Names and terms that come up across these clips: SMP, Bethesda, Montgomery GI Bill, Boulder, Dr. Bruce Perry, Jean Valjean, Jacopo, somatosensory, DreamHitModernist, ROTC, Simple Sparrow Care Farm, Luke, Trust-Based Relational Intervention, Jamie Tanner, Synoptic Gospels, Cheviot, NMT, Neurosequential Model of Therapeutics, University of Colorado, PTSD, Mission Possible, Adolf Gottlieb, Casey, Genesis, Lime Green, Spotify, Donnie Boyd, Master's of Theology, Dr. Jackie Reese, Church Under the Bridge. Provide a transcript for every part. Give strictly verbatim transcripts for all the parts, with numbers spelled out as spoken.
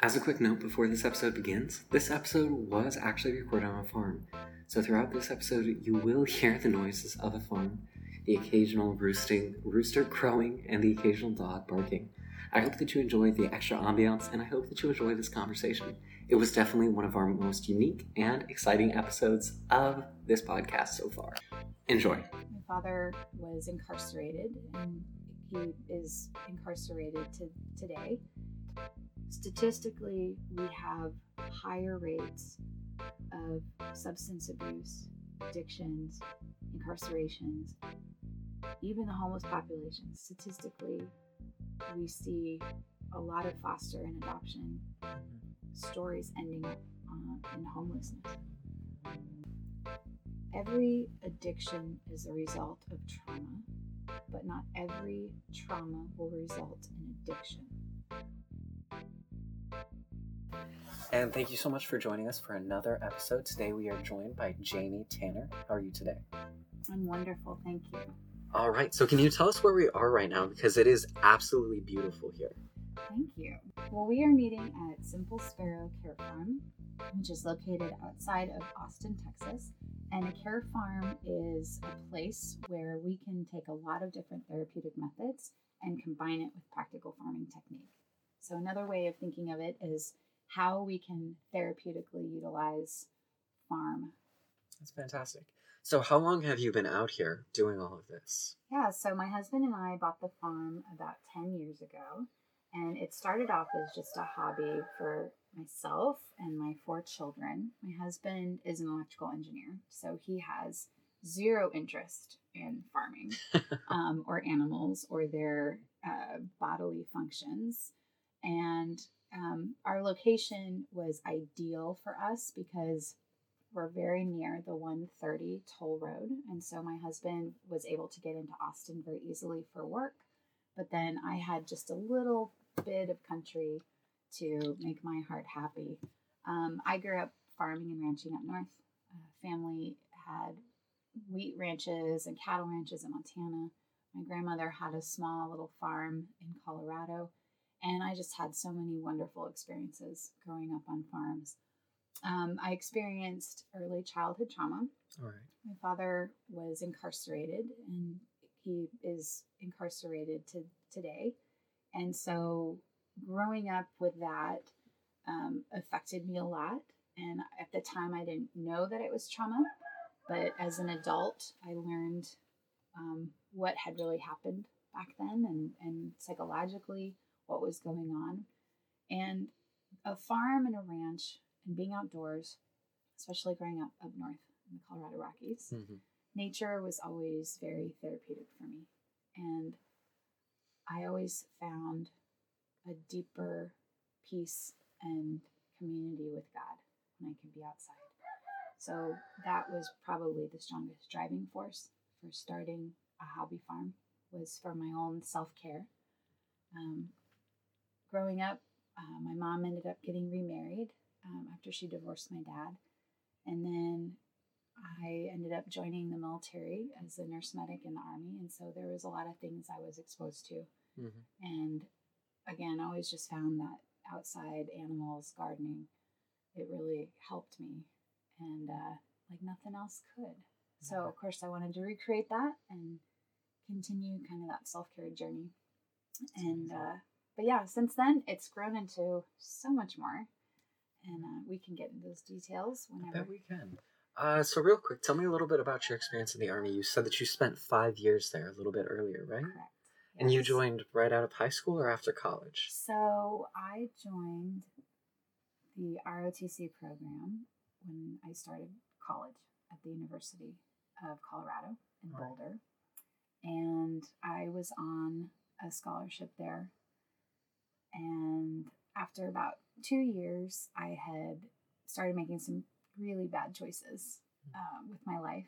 As a quick note before this episode begins, this episode was actually recorded on a farm. So throughout this episode, you will hear the noises of the farm, the occasional roosting, rooster crowing, and the occasional dog barking. I hope that you enjoyed the extra ambiance, and I hope that you enjoy this conversation. It was definitely one of our most unique and exciting episodes of this podcast so far. Enjoy. My father was incarcerated, and he is incarcerated to today. Statistically, we have higher rates of substance abuse, addictions, incarcerations, even the homeless population. Statistically, we see a lot of foster and adoption stories ending up uh, in homelessness. Every addiction is a result of trauma, but not every trauma will result in addiction. And thank you so much for joining us for another episode. Today we are joined by Jamie Tanner. How are you today? I'm wonderful, thank you. All right, so can you tell us where we are right now? Because it is absolutely beautiful here. Thank you. Well, we are meeting at Simple Sparrow Care Farm, which is located outside of Austin, Texas. And a care farm is a place where we can take a lot of different therapeutic methods and combine it with practical farming technique. So another way of thinking of it is how we can therapeutically utilize farm. That's fantastic. So how long have you been out here doing all of this? Yeah, so my husband and I bought the farm about ten years ago. And it started off as just a hobby for myself and my four children. My husband is an electrical engineer, so he has zero interest in farming um, or animals or their uh, bodily functions. And um, our location was ideal for us because we're very near the one thirty toll road. And so my husband was able to get into Austin very easily for work. But then I had just a little bit of country to make my heart happy. Um, I grew up farming and ranching up north. Uh, family had wheat ranches and cattle ranches in Montana. My grandmother had a small little farm in Colorado. And I just had so many wonderful experiences growing up on farms. Um, I experienced early childhood trauma. All right. My father was incarcerated, and he is incarcerated to today. And so growing up with that um, affected me a lot. And at the time, I didn't know that it was trauma. But as an adult, I learned um, what had really happened back then and, and psychologically what was going on. And a farm and a ranch and being outdoors, especially growing up up north in the Colorado Rockies, mm-hmm. nature was always very therapeutic for me. And I always found a deeper peace and community with God when I can be outside. So that was probably the strongest driving force for starting a hobby farm, was for my own self-care. Um, growing up, uh, my mom ended up getting remarried um, after she divorced my dad. And then I ended up joining the military as a nurse medic in the Army. And so there was a lot of things I was exposed to. Mm-hmm. And again, I always just found that outside animals, gardening, it really helped me. And uh, like nothing else could. Mm-hmm. So of course I wanted to recreate that and continue kind of that self-care journey. And uh, but yeah, since then it's grown into so much more. And uh, we can get into those details whenever. I bet we can. Uh, so real quick, tell me a little bit about your experience in the Army. You said that you spent five years there a little bit earlier, right? Correct. Yes. And you joined right out of high school or after college? So I joined the R O T C program when I started college at the University of Colorado in right. Boulder. And I was on a scholarship there. And after about two years, I had started making some really bad choices uh, with my life.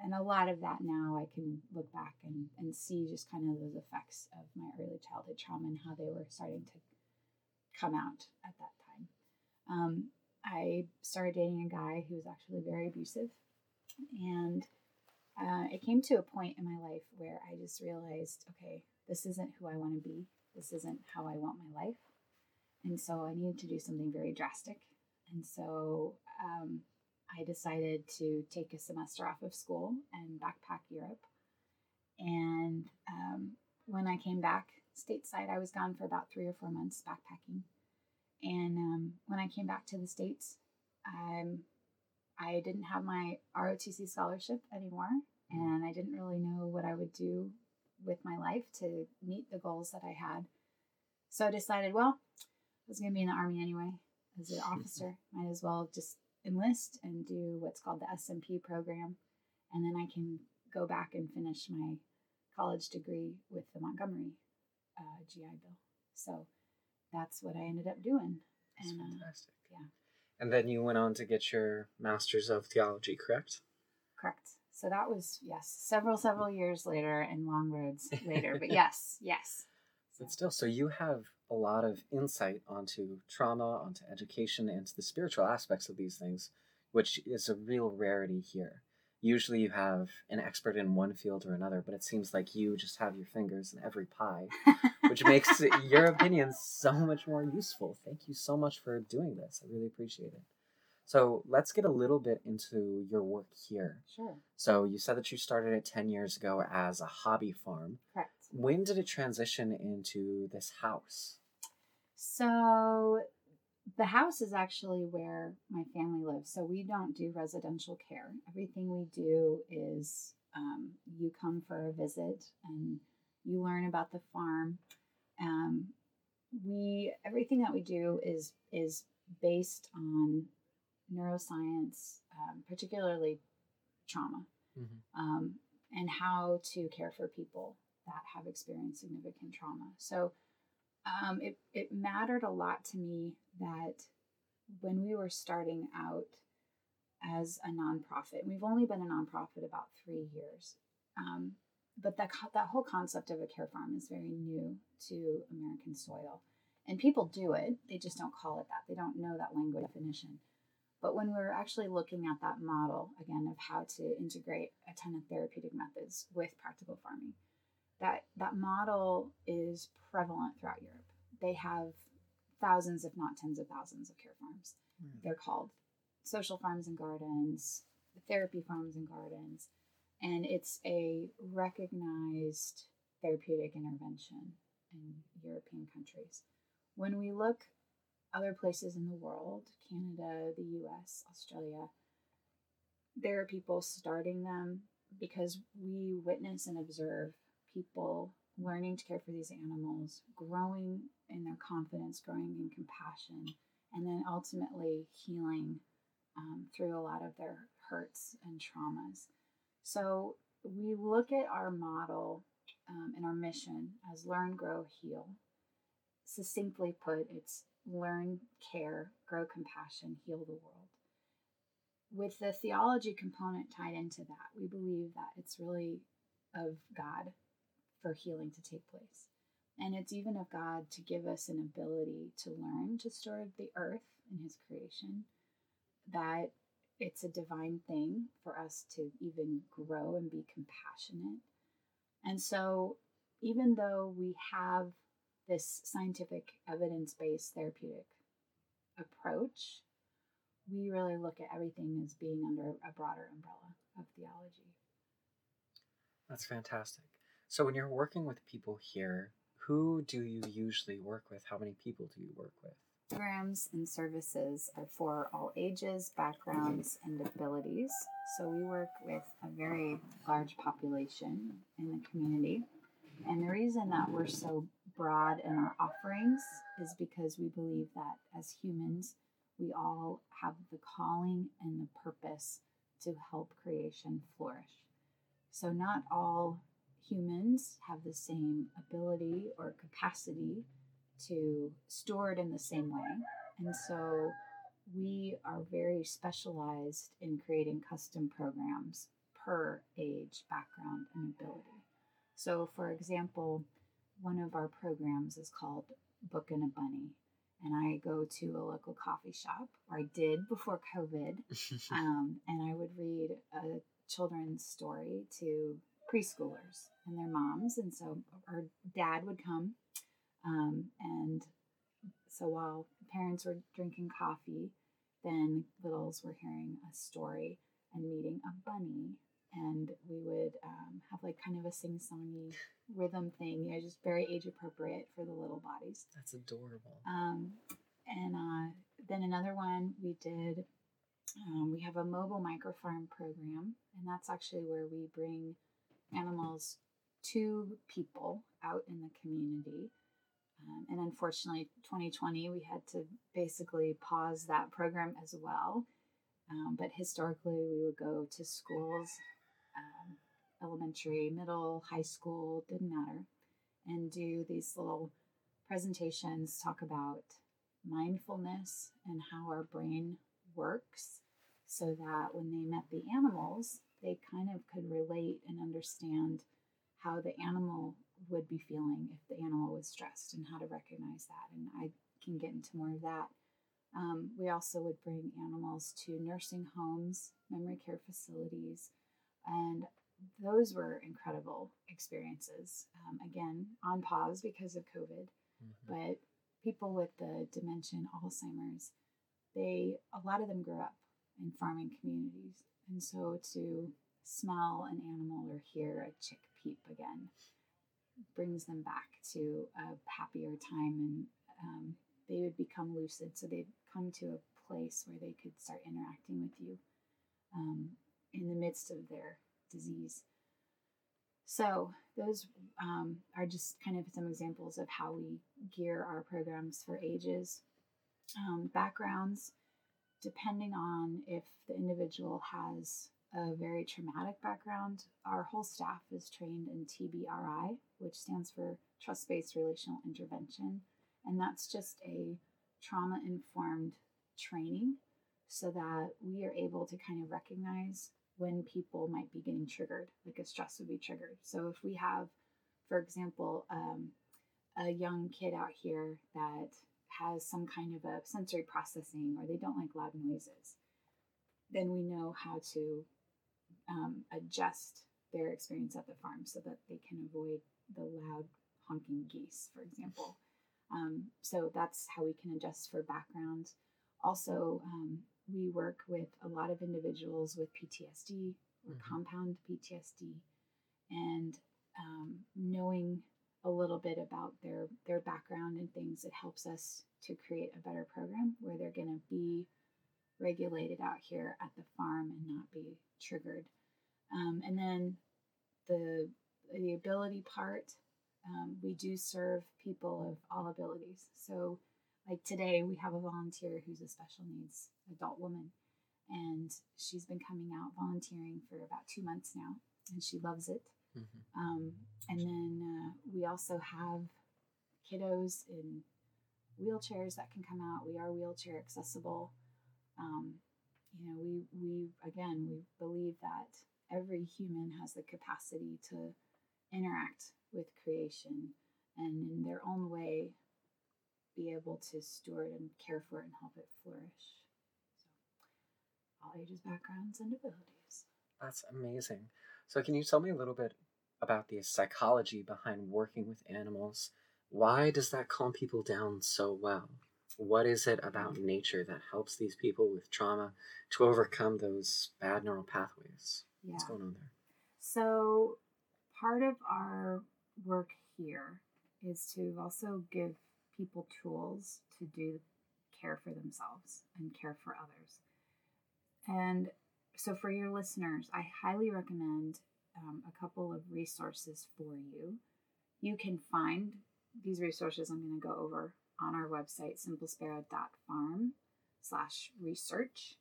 And a lot of that now I can look back and, and see just kind of those effects of my early childhood trauma and how they were starting to come out at that time. Um, I started dating a guy who was actually very abusive. And uh, it came to a point in my life where I just realized, okay, this isn't who I want to be. This isn't how I want my life. And so I needed to do something very drastic. And so um, I decided to take a semester off of school and backpack Europe. And um, when I came back stateside, I was gone for about three or four months backpacking. And um, when I came back to the States, um, I didn't have my R O T C scholarship anymore. And I didn't really know what I would do with my life to meet the goals that I had. So I decided, well, I was going to be in the Army anyway as an officer. Might as well just enlist and do what's called the S M P program. And then I can go back and finish my college degree with the Montgomery uh, G I Bill. So that's what I ended up doing. That's and, fantastic. Uh, yeah. And then you went on to get your Master's of Theology, correct? Correct. So that was, yes, several, several years later and long roads later. But yes, yes. But still, so you have a lot of insight onto trauma, onto education, and to the spiritual aspects of these things, which is a real rarity here. Usually you have an expert in one field or another, but it seems like you just have your fingers in every pie, which makes your opinion so much more useful. Thank you so much for doing this. I really appreciate it. So let's get a little bit into your work here. Sure. So you said that you started it ten years ago as a hobby farm. Correct. When did it transition into this house? So the house is actually where my family lives. So we don't do residential care. Everything we do is um, you come for a visit and you learn about the farm. Um, we everything that we do is is based on neuroscience, um, particularly trauma, mm-hmm. um, and how to care for people that have experienced significant trauma. So um, it, it mattered a lot to me that when we were starting out as a nonprofit, and we've only been a nonprofit about three years, um, but that, that whole concept of a care farm is very new to American soil. And people do it, they just don't call it that. They don't know that language definition. But when we were actually looking at that model, again, of how to integrate a ton of therapeutic methods with practical farming, that that model is prevalent throughout Europe. They have thousands, if not tens of thousands, of care farms. Mm. They're called social farms and gardens, therapy farms and gardens, and it's a recognized therapeutic intervention in European countries. When we look other places in the world, Canada, the U S, Australia, there are people starting them because we witness and observe people learning to care for these animals, growing in their confidence, growing in compassion, and then ultimately healing um, through a lot of their hurts and traumas. So we look at our model um, and our mission as learn, grow, heal. Succinctly put, it's learn, care, grow compassion, heal the world. With the theology component tied into that, we believe that it's really of God for healing to take place. And it's even of God to give us an ability to learn to steward the earth in his creation, that it's a divine thing for us to even grow and be compassionate. And so even though we have this scientific evidence-based therapeutic approach, we really look at everything as being under a broader umbrella of theology. That's fantastic. So when you're working with people here, who do you usually work with? How many people do you work with? Programs and services are for all ages, backgrounds, and abilities. So we work with a very large population in the community. And the reason that we're so broad in our offerings is because we believe that as humans, we all have the calling and the purpose to help creation flourish. So not all humans have the same ability or capacity to store it in the same way. And so we are very specialized in creating custom programs per age, background, and ability. So, for example, one of our programs is called Book and a Bunny. And I go to a local coffee shop, or I did before COVID, um, and I would read a children's story to preschoolers and their moms. And so our dad would come um, and So while parents were drinking coffee, then littles were hearing a story and meeting a bunny. And we would um, have like kind of a sing-songy rhythm thing, you know, just very age-appropriate for the little bodies. That's adorable. Um, and uh, then another one we did, um, we have a mobile microfarm program, and that's actually where we bring animals to people out in the community. Um, and unfortunately, twenty twenty, we had to basically pause that program as well. Um, but historically, we would go to schools, um, elementary, middle, high school, didn't matter, and do these little presentations, talk about mindfulness and how our brain works so that when they met the animals, they kind of could relate and understand how the animal would be feeling if the animal was stressed and how to recognize that. And I can get into more of that. Um, we also would bring animals to nursing homes, memory care facilities, and those were incredible experiences. Um, again, on pause because of COVID, mm-hmm. but people with the dementia, Alzheimer's, they, a lot of them grew up in farming communities. And so to smell an animal or hear a chick peep again brings them back to a happier time, and um, they would become lucid. So they'd come to a place where they could start interacting with you um, in the midst of their disease. So those um, are just kind of some examples of how we gear our programs for ages, um, backgrounds, depending on if the individual has a very traumatic background. Our whole staff is trained in T B R I, which stands for Trust-Based Relational Intervention. And that's just a trauma-informed training so that we are able to kind of recognize when people might be getting triggered, like a stress would be triggered. So if we have, for example, um, a young kid out here that has some kind of a sensory processing or they don't like loud noises, then we know how to um, adjust their experience at the farm so that they can avoid the loud honking geese, for example. Um, so that's how we can adjust for background. Also, um, we work with a lot of individuals with P T S D or mm-hmm. compound P T S D, and um, knowing a little bit about their, their background and things, it helps us to create a better program where they're going to be regulated out here at the farm and not be triggered. Um, and then the, the ability part, Um, we do serve people of all abilities. So like today we have a volunteer who's a special needs adult woman, and she's been coming out volunteering for about two months now, and she loves it. Mm-hmm. Um, and then uh, we also have kiddos in wheelchairs that can come out. We are wheelchair accessible. Um, you know, we, we, again, we believe that every human has the capacity to interact with creation and in their own way be able to steward and care for it and help it flourish. So all ages, backgrounds, and abilities. That's amazing. So can you tell me a little bit about the psychology behind working with animals? Why does that calm people down so well? What is it about nature that helps these people with trauma to overcome those bad neural pathways? Yeah. What's going on there? So part of our work here is to also give people tools to do care for themselves and care for others. And so for your listeners, I highly recommend um, a couple of resources for you. You can find these resources I'm going to go over on our website, simplesparrow.farm slash research.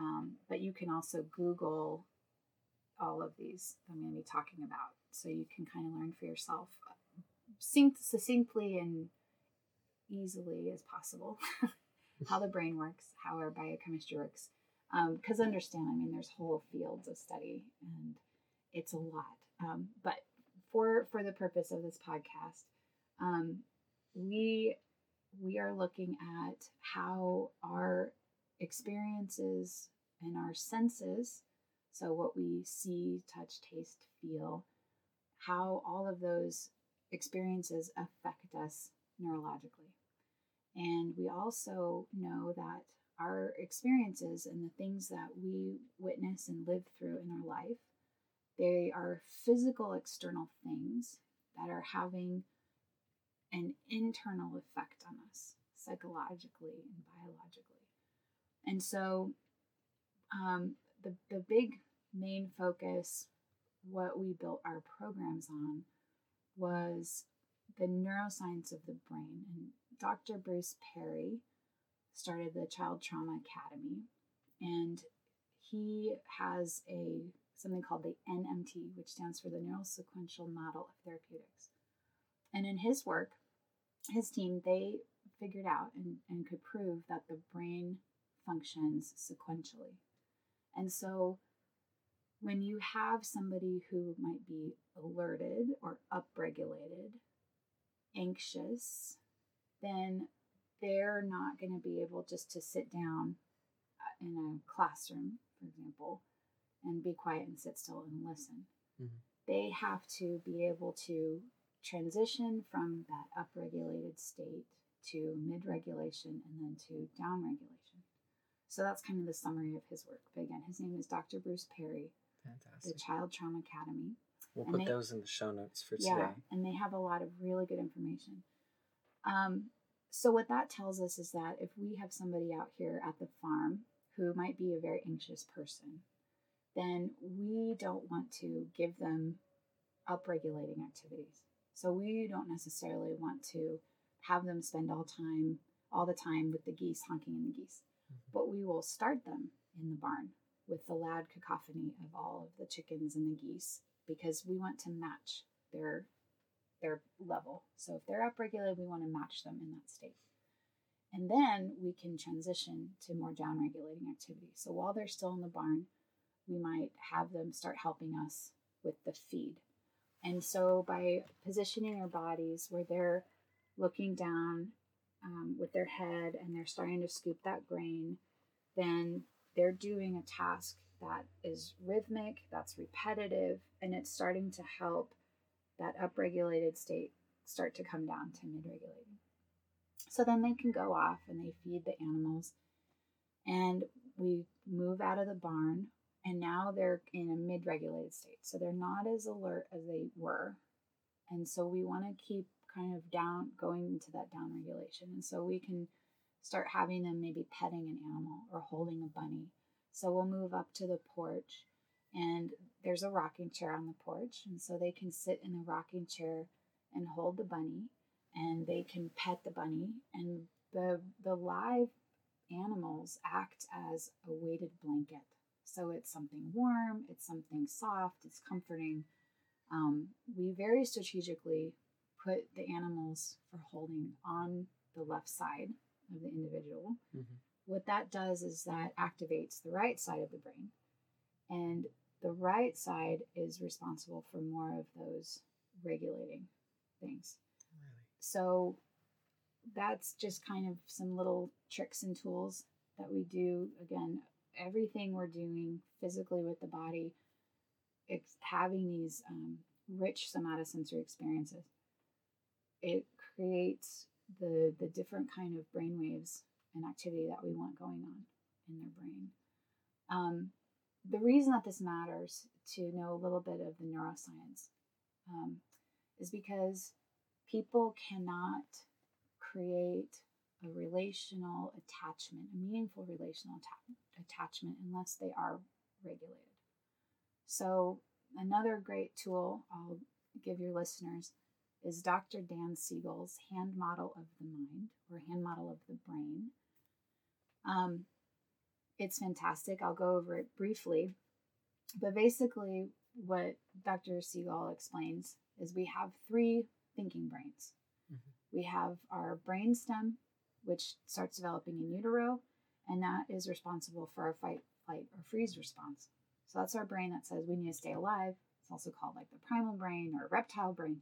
Um, but you can also Google all of these I'm going to be talking about, so you can kind of learn for yourself succinctly and easily as possible how the brain works, how our biochemistry works. Because um, understand, I mean, there's whole fields of study, and it's a lot. Um, but for for the purpose of this podcast, um, we we are looking at how our experiences and our senses, so what we see, touch, taste, feel, how all of those experiences affect us neurologically. And we also know that our experiences and the things that we witness and live through in our life, they are physical external things that are having an internal effect on us psychologically and biologically. And so um, the, the big main focus, what we built our programs on, was the neuroscience of the brain. And Doctor Bruce Perry started the Child Trauma Academy, and he has a something called the N M T, which stands for the Neurosequential Model of Therapeutics. And in his work, his team, they figured out and, and could prove that the brain functions sequentially. And so when you have somebody who might be alerted or upregulated, anxious, then they're not going to be able just to sit down in a classroom, for example, and be quiet and sit still and listen. Mm-hmm. They have to be able to transition from that upregulated state to mid-regulation and then to down-regulation. So that's kind of the summary of his work. But again, his name is Doctor Bruce Perry. Fantastic. The Child Trauma Academy. We'll and put they, those in the show notes for yeah, today. And they have a lot of really good information. Um, so what that tells us is that if we have somebody out here at the farm who might be a very anxious person, then we don't want to give them upregulating activities. So we don't necessarily want to have them spend all time, all the time with the geese, honking in the geese. Mm-hmm. But we will start them in the barn with the loud cacophony of all of the chickens and the geese, because we want to match their their level. So if they're upregulated, we want to match them in that state. And then we can transition to more downregulating activities. So while they're still in the barn, we might have them start helping us with the feed. And so by positioning our bodies where they're looking down um, with their head and they're starting to scoop that grain, then they're doing a task that is rhythmic, that's repetitive, and it's starting to help that upregulated state start to come down to mid-regulating. So then they can go off and they feed the animals, and we move out of the barn, and now they're in a mid-regulated state. So they're not as alert as they were. And so we want to keep kind of down, going into that down regulation. And so we can start having them maybe petting an animal or holding a bunny. So we'll move up to the porch, and there's a rocking chair on the porch. And so they can sit in the rocking chair and hold the bunny, and they can pet the bunny. And the the live animals act as a weighted blanket. So it's something warm, it's something soft, it's comforting. Um, we very strategically put the animals for holding on the left side of the individual. Mm-hmm. What that does is that activates the right side of the brain. And the right side is responsible for more of those regulating things. Really? So that's just kind of some little tricks and tools that we do. Again, everything we're doing physically with the body, it's having these um, rich somatosensory experiences. It creates the the different kind of brain waves and activity that we want going on in their brain. Um, the reason that this matters to know a little bit of the neuroscience um, is because people cannot create a relational attachment, a meaningful relational atta- attachment, unless they are regulated. So another great tool I'll give your listeners is Doctor Dan Siegel's hand model of the mind, or hand model of the brain. Um, it's fantastic. I'll go over it briefly. But basically what Doctor Siegel explains is we have three thinking brains. Mm-hmm. We have our brainstem, which starts developing in utero, and that is responsible for our fight, flight, or freeze response. So that's our brain that says we need to stay alive. It's also called like the primal brain or reptile brain.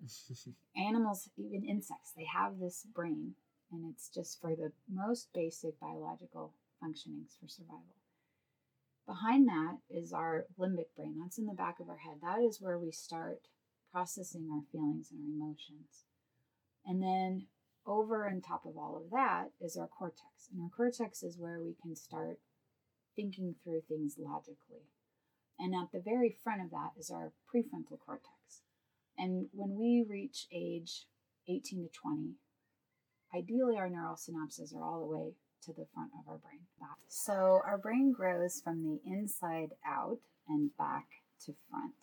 Animals, even insects, they have this brain, and it's just for the most basic biological functionings for survival. Behind that is our limbic brain. That's in the back of our head. That is where we start processing our feelings and our emotions. And then over and top of all of that is our cortex. And our cortex is where we can start thinking through things logically. And at the very front of that is our prefrontal cortex. And when we reach age eighteen to twenty, ideally our neural synapses are all the way to the front of our brain. So our brain grows from the inside out and back to front.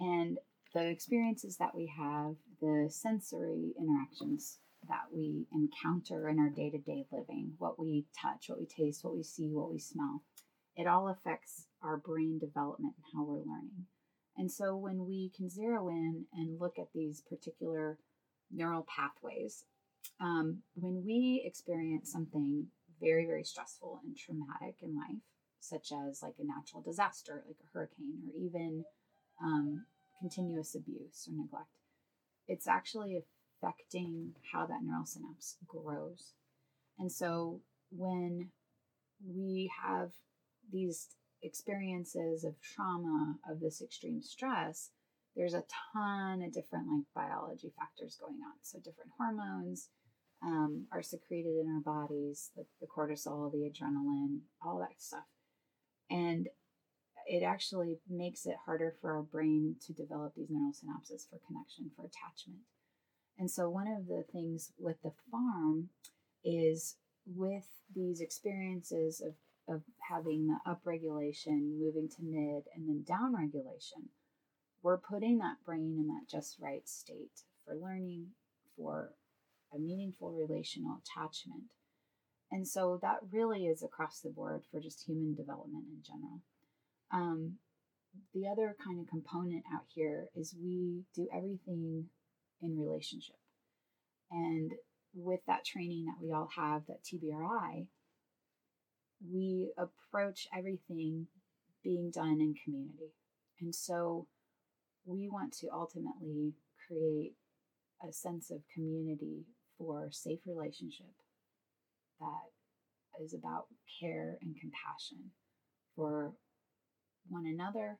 And the experiences that we have, the sensory interactions that we encounter in our day-to-day living, what we touch, what we taste, what we see, what we smell, it all affects our brain development and how we're learning. And so when we can zero in and look at these particular neural pathways, um, when we experience something very, very stressful and traumatic in life, such as like a natural disaster, like a hurricane, or even um, continuous abuse or neglect, it's actually affecting how that neural synapse grows. And so when we have these experiences of trauma, of this extreme stress, there's a ton of different like biology factors going on. So different hormones um, are secreted in our bodies, like the cortisol, the adrenaline, all that stuff. And it actually makes it harder for our brain to develop these neural synapses for connection, for attachment. And so one of the things with the farm is with these experiences of of having the upregulation, moving to mid, and then downregulation, we're putting that brain in that just right state for learning, for a meaningful relational attachment. And so that really is across the board for just human development in general. Um, the other kind of component out here is we do everything in relationship. And with that training that we all have, that T B R I, we approach everything being done in community. And so we want to ultimately create a sense of community for safe relationship that is about care and compassion for one another,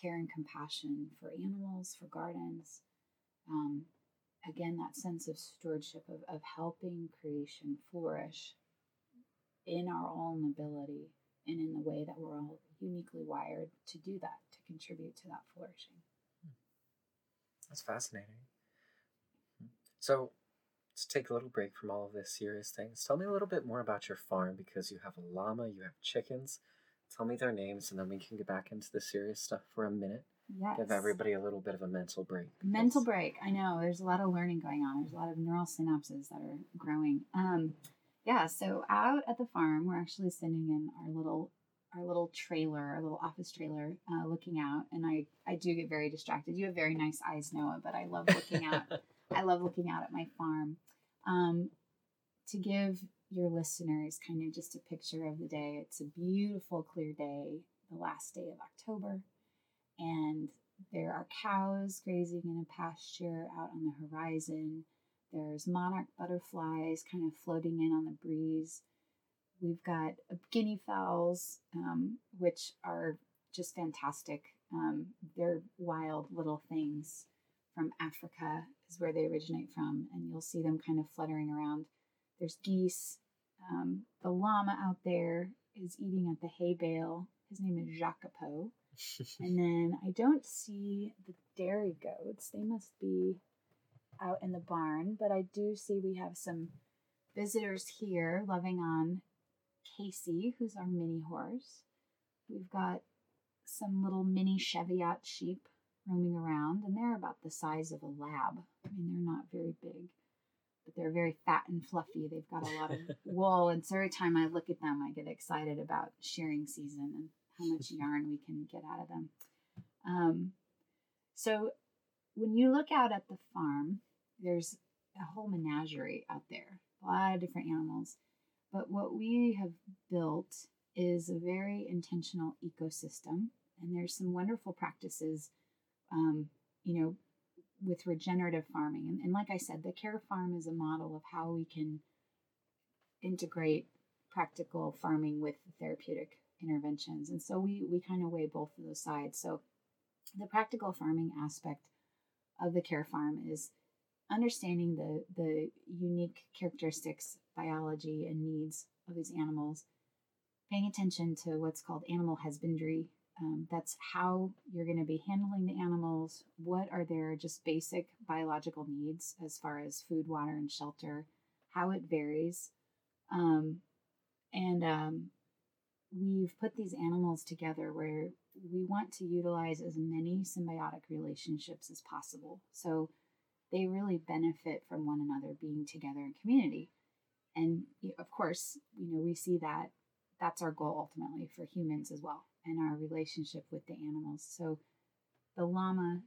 care and compassion for animals, for gardens. Um, again, that sense of stewardship, of, of helping creation flourish in our own ability and in the way that we're all uniquely wired to do that, to contribute to that flourishing. That's fascinating. So let's take a little break from all of this serious things. Tell me a little bit more about your farm, because you have a llama, you have chickens. Tell me their names, and then we can get back into the serious stuff for a minute. Yes. Give everybody a little bit of a mental break. Mental break. I know. There's a lot of learning going on. There's a lot of neural synapses that are growing. Um, Yeah, so out at the farm, we're actually sitting in our little our little trailer, our little office trailer, uh, looking out. And I, I do get very distracted. You have very nice eyes, Noah, but I love looking out. I love looking out at my farm. Um, to give your listeners kind of just a picture of the day, it's a beautiful, clear day, the last day of October. And there are cows grazing in a pasture out on the horizon. There's monarch butterflies kind of floating in on the breeze. We've got guinea fowls, um, which are just fantastic. Um, they're wild little things from Africa is where they originate from, and you'll see them kind of fluttering around. There's geese. Um, the llama out there is eating at the hay bale. His name is Jacopo. And then I don't see the dairy goats. They must be out in the barn, but I do see we have some visitors here loving on Casey, who's our mini horse. We've got some little mini Cheviot sheep roaming around, and they're about the size of a lab. I mean, they're not very big, but they're very fat and fluffy. They've got a lot of wool, and so every time I look at them, I get excited about shearing season and how much yarn we can get out of them. Um, so when you look out at the farm, there's a whole menagerie out there, a lot of different animals. But what we have built is a very intentional ecosystem. And there's some wonderful practices, um, you know, with regenerative farming. And, and like I said, the care farm is a model of how we can integrate practical farming with therapeutic interventions. And so we, we kind of weigh both of those sides. So the practical farming aspect of the care farm is understanding the the unique characteristics, biology, and needs of these animals, paying attention to what's called animal husbandry. Um, that's how you're going to be handling the animals. What are their just basic biological needs as far as food, water, and shelter, how it varies. Um, and um, we've put these animals together where we want to utilize as many symbiotic relationships as possible. So they really benefit from one another being together in community. And of course, you know, we see that that's our goal ultimately for humans as well, and our relationship with the animals. So the llama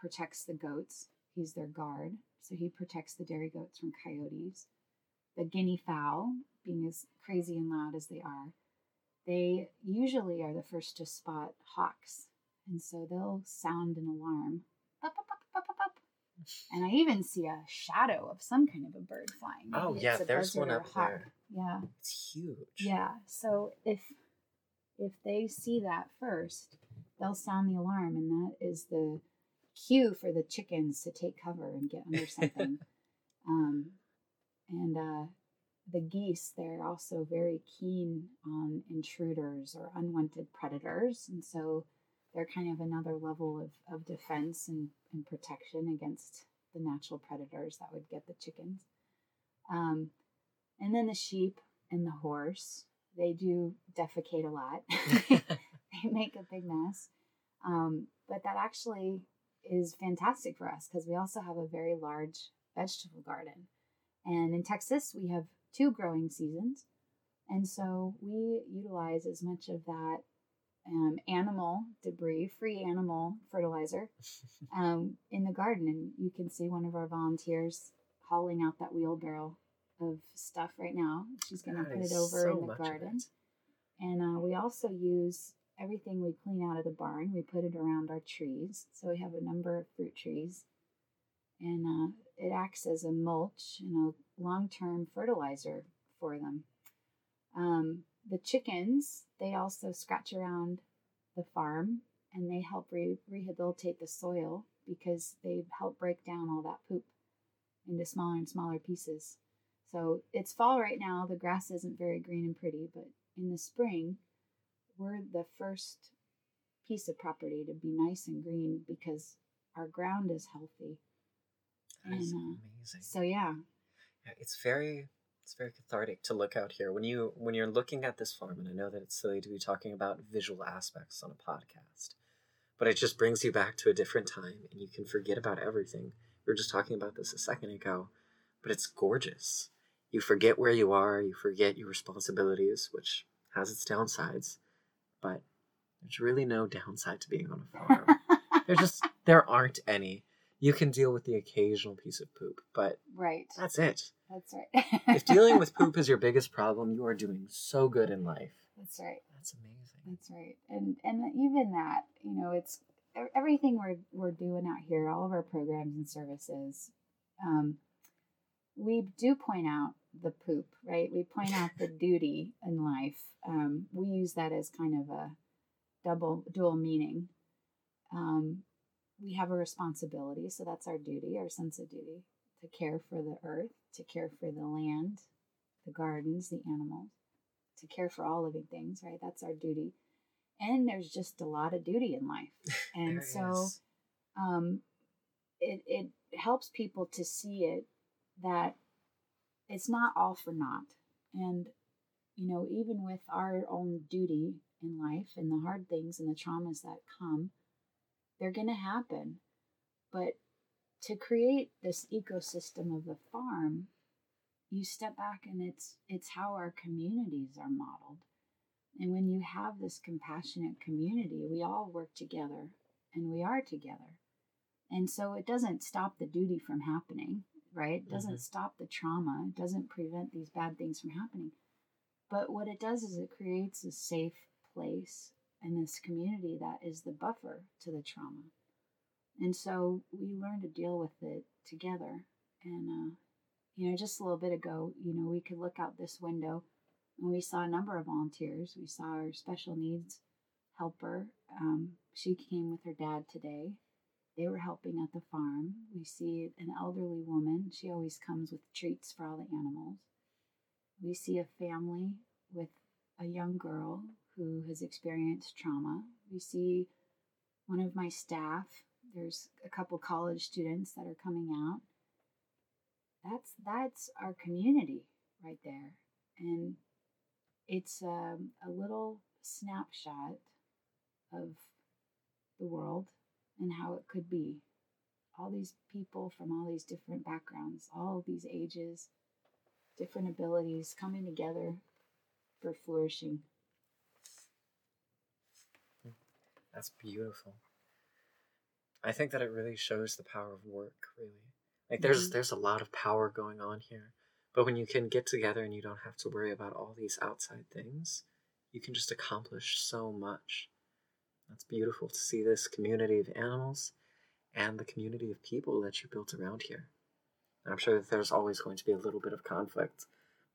protects the goats. He's their guard. So he protects the dairy goats from coyotes. The guinea fowl, being as crazy and loud as they are, they usually are the first to spot hawks. And so they'll sound an alarm. Up, up, up, up, up, up. And I even see a shadow of some kind of a bird flying. Oh, Maybe yeah, there's one up there. Yeah. It's huge. Yeah. So if... If they see that first, they'll sound the alarm, and that is the cue for the chickens to take cover and get under something. um, and uh, the geese, they're also very keen on intruders or unwanted predators, and so they're kind of another level of, of defense and, and protection against the natural predators that would get the chickens. Um, and then the sheep and the horse. They do defecate a lot. They make a big mess. Um, but that actually is fantastic for us because we also have a very large vegetable garden. And in Texas, we have two growing seasons. And so we utilize as much of that um, animal debris, free animal fertilizer um, in the garden. And you can see one of our volunteers hauling out that wheelbarrow of stuff right now. She's going to put it over so in the garden. And uh, we also use everything we clean out of the barn. We put it around our trees. So we have a number of fruit trees. And uh, it acts as a mulch and a long-term fertilizer for them. Um, the chickens, they also scratch around the farm, and they help re- rehabilitate the soil because they help break down all that poop into smaller and smaller pieces. So it's fall right now. The grass isn't very green and pretty, but in the spring, we're the first piece of property to be nice and green because our ground is healthy. That's and, uh, amazing. So yeah. yeah, it's very it's very cathartic to look out here when you when you're looking at this farm. And I know that it's silly to be talking about visual aspects on a podcast, but it just brings you back to a different time, and you can forget about everything. We were just talking about this a second ago, but it's gorgeous. You forget where you are, you forget your responsibilities, which has its downsides, but there's really no downside to being on a farm. There just, there aren't any. You can deal with the occasional piece of poop, but right. that's it. That's right. If dealing with poop is your biggest problem, you are doing so good in life. That's right. That's amazing. That's right. And and even that, you know, it's everything we're we're doing out here, all of our programs and services, um, we do point out the poop, right? We point out the duty in life. Um, we use that as kind of a double dual meaning. Um, we have a responsibility, so that's our duty, our sense of duty, to care for the earth, to care for the land, the gardens, the animals, to care for all living things, right? That's our duty. And there's just a lot of duty in life. And so um, it it helps people to see it, that it's not all for naught. And, you know, even with our own duty in life and the hard things and the traumas that come, they're going to happen. But to create this ecosystem of the farm, you step back and it's it's how our communities are modeled. And when you have this compassionate community, we all work together and we are together. And so it doesn't stop the duty from happening. Right? It doesn't mm-hmm. stop the trauma. It doesn't prevent these bad things from happening. But what it does is it creates a safe place in this community that is the buffer to the trauma. And so we learn to deal with it together. And, uh, you know, just a little bit ago, you know, we could look out this window and we saw a number of volunteers. We saw our special needs helper. Um, she came with her dad today. They were helping at the farm. We see an elderly woman. She always comes with treats for all the animals. We see a family with a young girl who has experienced trauma. We see one of my staff. There's a couple college students that are coming out. That's that's our community right there. And it's um, a little snapshot of the world and how it could be. All these people from all these different backgrounds, all these ages, different abilities coming together for flourishing. That's beautiful. I think that it really shows the power of work, really. Like there's mm-hmm. there's a lot of power going on here. But when you can get together and you don't have to worry about all these outside things, you can just accomplish so much. That's beautiful to see this community of animals and the community of people that you built around here. And I'm sure that there's always going to be a little bit of conflict.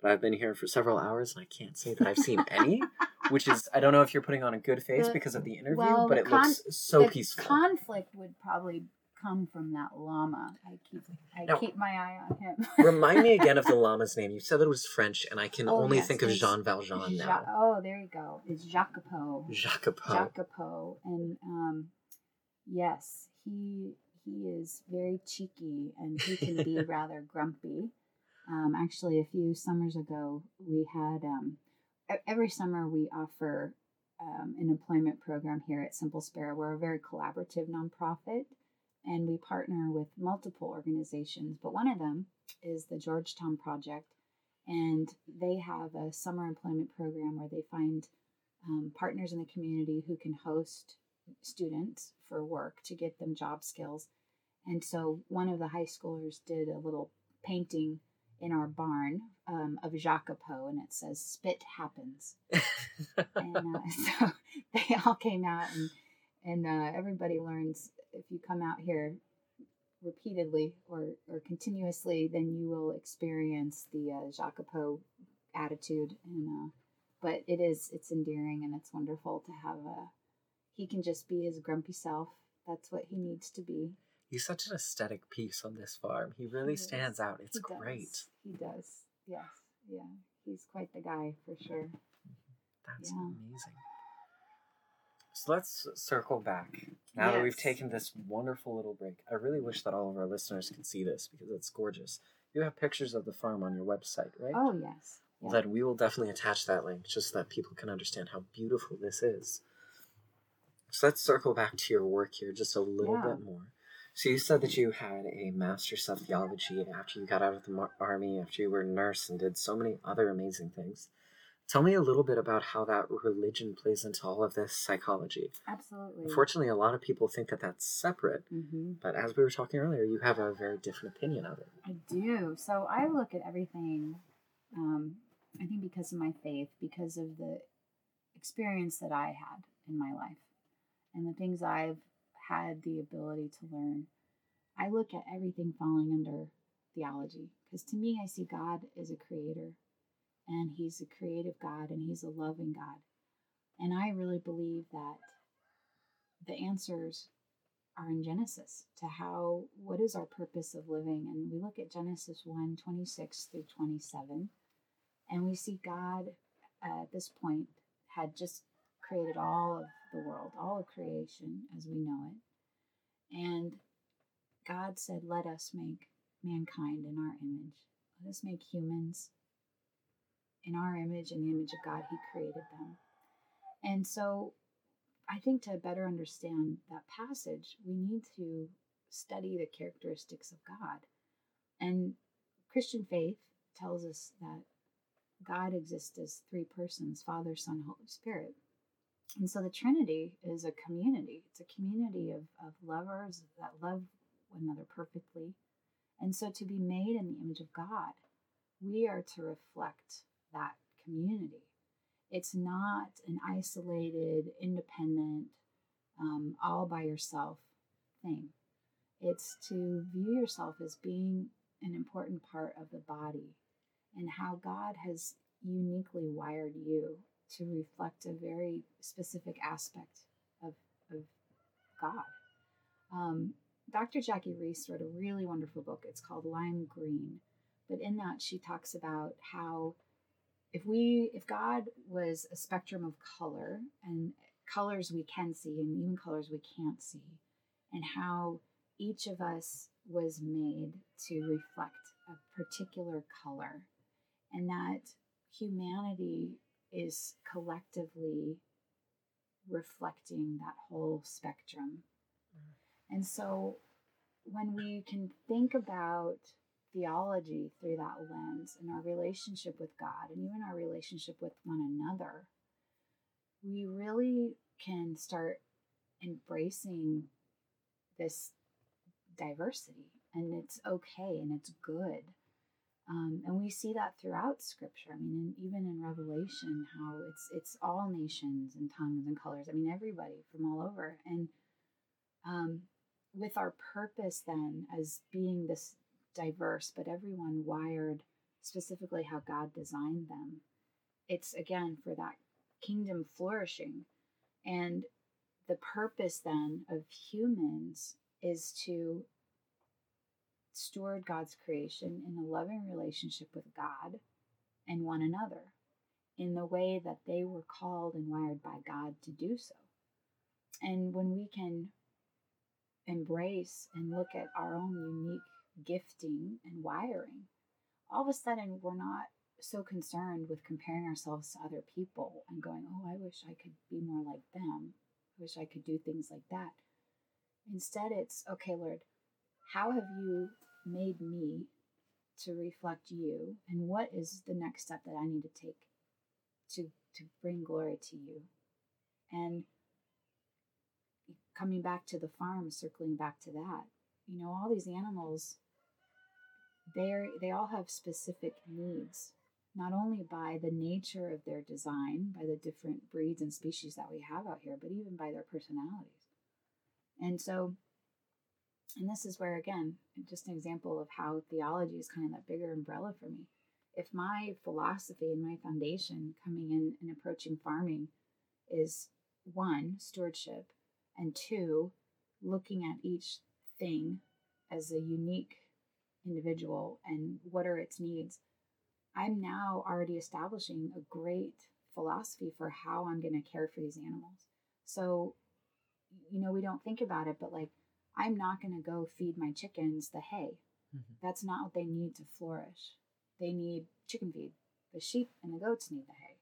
But I've been here for several hours and I can't say that I've seen any, which is, I don't know if you're putting on a good face the, because of the interview, well, but it con- looks so the peaceful. Conflict would probably come from that llama. I keep I now, keep my eye on him. Remind me again of the llama's name. You said that it was French, and I can oh, only yes, think of Jean Valjean ja- now. Oh, there you go. It's Jacopo. Jacopo. Jacopo. And um, yes, he he is very cheeky, and he can be rather grumpy. Um, actually, a few summers ago, we had... Um, every summer we offer um, an employment program here at Simple Sparrow. We're a very collaborative nonprofit, and we partner with multiple organizations, but one of them is the Georgetown Project, and they have a summer employment program where they find um, partners in the community who can host students for work to get them job skills. And so one of the high schoolers did a little painting in our barn um, of Jacopo, and it says, "Spit happens." and uh, so they all came out, and, and uh, everybody learns, if you come out here repeatedly or, or continuously, then you will experience the uh, Jacopo attitude. And uh, but it is, it's endearing, and it's wonderful to have a, he can just be his grumpy self. That's what he needs to be. He's such an aesthetic piece on this farm. He really he stands out. It's he great. Does. He does. Yes. Yeah. He's quite the guy for sure. That's yeah. amazing. So let's circle back. Now yes. that we've taken this wonderful little break, I really wish that all of our listeners could see this because it's gorgeous. You have pictures of the farm on your website, right? Oh, yes. Yeah. Well, then we will definitely attach that link just so that people can understand how beautiful this is. So let's circle back to your work here just a little yeah. bit more. So you said that you had a Master's of Theology after you got out of the Army, after you were a nurse and did so many other amazing things. Tell me a little bit about how that religion plays into all of this psychology. Absolutely. Unfortunately, a lot of people think that that's separate, mm-hmm. but as we were talking earlier, you have a very different opinion of it. I do. So I look at everything, um, I think because of my faith, because of the experience that I had in my life and the things I've had the ability to learn. I look at everything falling under theology because to me, I see God as a creator, and he's a creative God, and he's a loving God. And I really believe that the answers are in Genesis to how, what is our purpose of living? And we look at Genesis one, twenty-six through twenty-seven, and we see God uh, at this point had just created all of the world, all of creation as we know it. And God said, "Let us make mankind in our image. Let us make humans in our image, in the image of God, he created them." And so I think to better understand that passage, we need to study the characteristics of God. And Christian faith tells us that God exists as three persons, Father, Son, Holy Spirit. And so the Trinity is a community. It's a community of, of lovers that love one another perfectly. And so to be made in the image of God, we are to reflect that community. It's not an isolated, independent, um, all by yourself thing. It's to view yourself as being an important part of the body and how God has uniquely wired you to reflect a very specific aspect of, of God. Um, Doctor Jackie Reese wrote a really wonderful book. It's called Lime Green. But in that, she talks about how if we, if God was a spectrum of color, and colors we can see and even colors we can't see, and how each of us was made to reflect a particular color, and that humanity is collectively reflecting that whole spectrum. And so when we can think about theology through that lens and our relationship with God and even our relationship with one another, we really can start embracing this diversity, and it's okay and it's good. Um, and we see that throughout Scripture. I mean, in, even in Revelation, how it's it's all nations and tongues and colors. I mean, everybody from all over. And um, with our purpose then as being this diverse, but everyone wired specifically how God designed them. It's, again, for that kingdom flourishing. And the purpose then of humans is to steward God's creation in a loving relationship with God and one another in the way that they were called and wired by God to do so. And when we can embrace and look at our own unique gifting and wiring, all of a sudden we're not so concerned with comparing ourselves to other people and going, oh, I wish I could be more like them. I wish I could do things like that. Instead, it's, okay, Lord, how have you made me to reflect you? And what is the next step that I need to take to, to bring glory to you? And coming back to the farm, circling back to that, you know, all these animals, they're, they all have specific needs, not only by the nature of their design, by the different breeds and species that we have out here, but even by their personalities. And so, and this is where, again, just an example of how theology is kind of that bigger umbrella for me. If my philosophy and my foundation coming in and approaching farming is, one, stewardship, and two, looking at each thing as a unique individual and what are its needs, I'm now already establishing a great philosophy for how I'm going to care for these animals. So, you know, we don't think about it, but like, I'm not going to go feed my chickens the hay. Mm-hmm. That's not what they need to flourish. They need chicken feed. The sheep and the goats need the hay.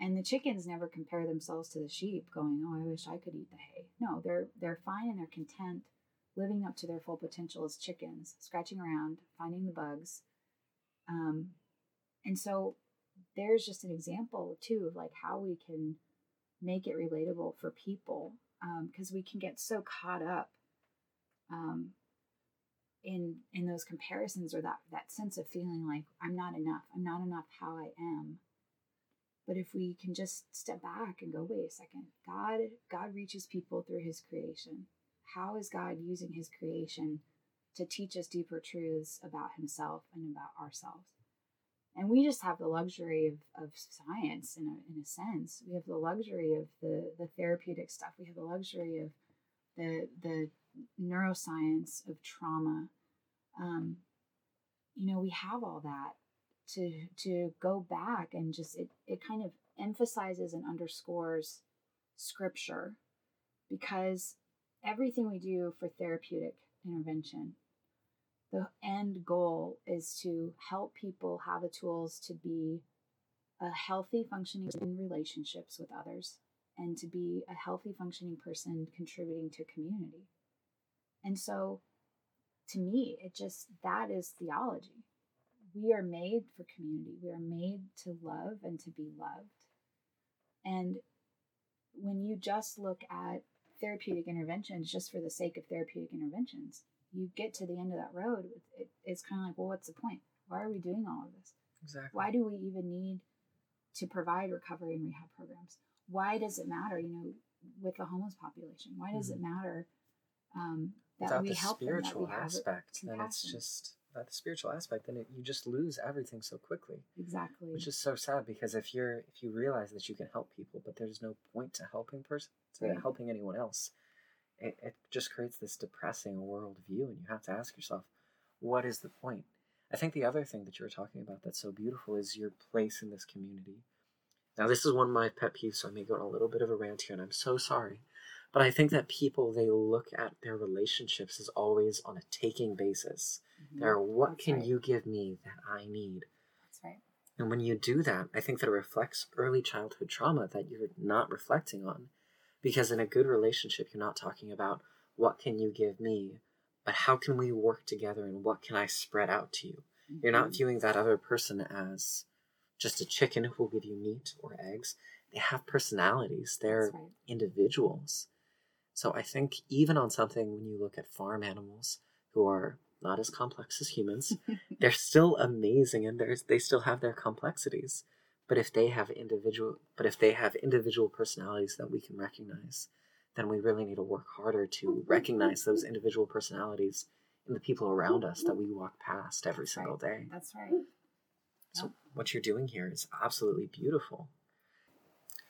And the chickens never compare themselves to the sheep going, oh, I wish I could eat the hay. No, they're they're fine and they're content living up to their full potential as chickens, scratching around, finding the bugs. Um, and so there's just an example, too, of like how we can make it relatable for people, because um, we can get so caught up Um, in in those comparisons or that, that sense of feeling like I'm not enough, I'm not enough how I am. But if we can just step back and go, wait a second, God, God reaches people through his creation. How is God using his creation to teach us deeper truths about himself and about ourselves? And we just have the luxury of, of science in a, in a sense. We have the luxury of the, the therapeutic stuff. We have the luxury of the the neuroscience of trauma. Um, you know, we have all that to to go back and just, it, it kind of emphasizes and underscores Scripture, because everything we do for therapeutic intervention, the end goal is to help people have the tools to be a healthy functioning in relationships with others and to be a healthy functioning person contributing to community. And so, to me, it just, that is theology. We are made for community. We are made to love and to be loved. And when you just look at therapeutic interventions just for the sake of therapeutic interventions, you get to the end of that road. It, it's kind of like, well, what's the point? Why are we doing all of this? Exactly. Why do we even need to provide recovery and rehab programs? Why does it matter, you know, with the homeless population? Why does mm-hmm. it matter um, that Without we the help spiritual them, that we aspect, then it's just that the spiritual aspect, then it, you just lose everything so quickly. Exactly. Which is so sad, because if you're, if you realize that you can help people, but there's no point to helping person, to right. helping anyone else, it, it just creates this depressing worldview, and you have to ask yourself, what is the point? I think the other thing that you were talking about that's so beautiful is your place in this community. Now, this is one of my pet peeves, so I may go on a little bit of a rant here, and I'm so sorry. But I think that people, they look at their relationships as always on a taking basis. Mm-hmm. They're, what that's can right. you give me that I need? That's right. And when you do that, I think that it reflects early childhood trauma that you're not reflecting on. Because in a good relationship, you're not talking about, what can you give me? But how can we work together, and what can I spread out to you? Mm-hmm. You're not viewing that other person as just a chicken who will give you meat or eggs. They have personalities. They're right. individuals. So I think even on something, when you look at farm animals who are not as complex as humans, they're still amazing, and there's they still have their complexities. But if they have individual, but if they have individual personalities that we can recognize, then we really need to work harder to recognize those individual personalities in the people around us that we walk past every That's single right. day. That's right. So yep. what you're doing here is absolutely beautiful.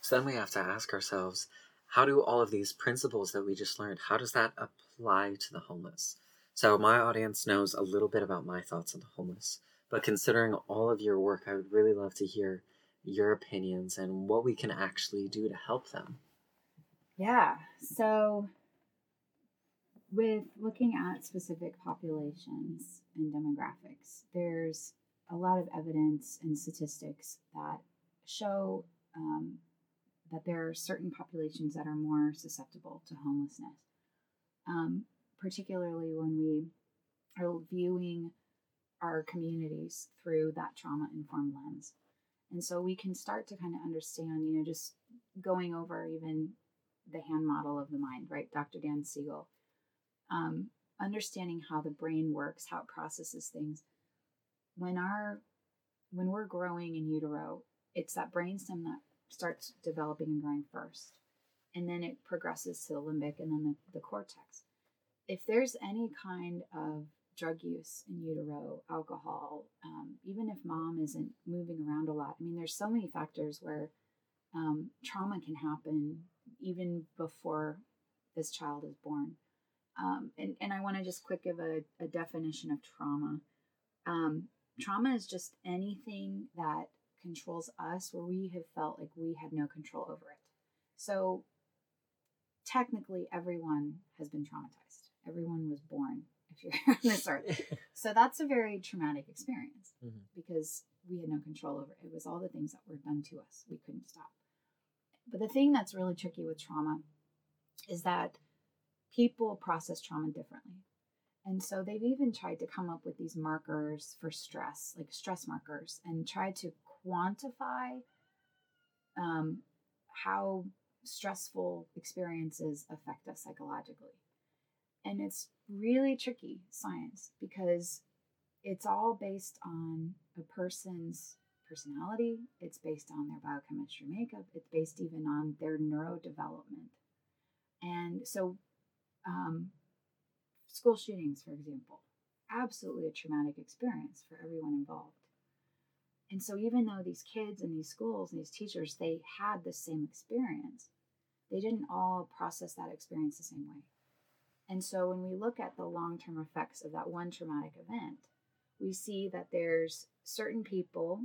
So then we have to ask ourselves, how do all of these principles that we just learned, how does that apply to the homeless? So my audience knows a little bit about my thoughts on the homeless, but considering all of your work, I would really love to hear your opinions and what we can actually do to help them. Yeah. So with looking at specific populations and demographics, there's a lot of evidence and statistics that show um, that there are certain populations that are more susceptible to homelessness, um, particularly when we are viewing our communities through that trauma-informed lens. And so we can start to kind of understand, you know, just going over even the hand model of the mind, right? Doctor Dan Siegel, um, understanding how the brain works, how it processes things. When our, when we're growing in utero, it's that brainstem that starts developing and growing first, and then it progresses to the limbic and then the, the cortex. If there's any kind of drug use in utero, alcohol, um, even if mom isn't moving around a lot, I mean, there's so many factors where um, trauma can happen even before this child is born. Um, and, and I want to just quick give a, a definition of trauma. Um, Trauma is just anything that controls us where we have felt like we have no control over it. So technically everyone has been traumatized. Everyone was born, if you're on this earth. So that's a very traumatic experience mm-hmm. because we had no control over it. It was all the things that were done to us. We couldn't stop. But the thing that's really tricky with trauma is that people process trauma differently. And so they've even tried to come up with these markers for stress, like stress markers, and tried to quantify um, how stressful experiences affect us psychologically. And it's really tricky science because it's all based on a person's personality. It's based on their biochemistry makeup. It's based even on their neurodevelopment. And so... Um, School shootings, for example, absolutely a traumatic experience for everyone involved. And so even though these kids and these schools and these teachers, they had the same experience, they didn't all process that experience the same way. And so when we look at the long-term effects of that one traumatic event, we see that there's certain people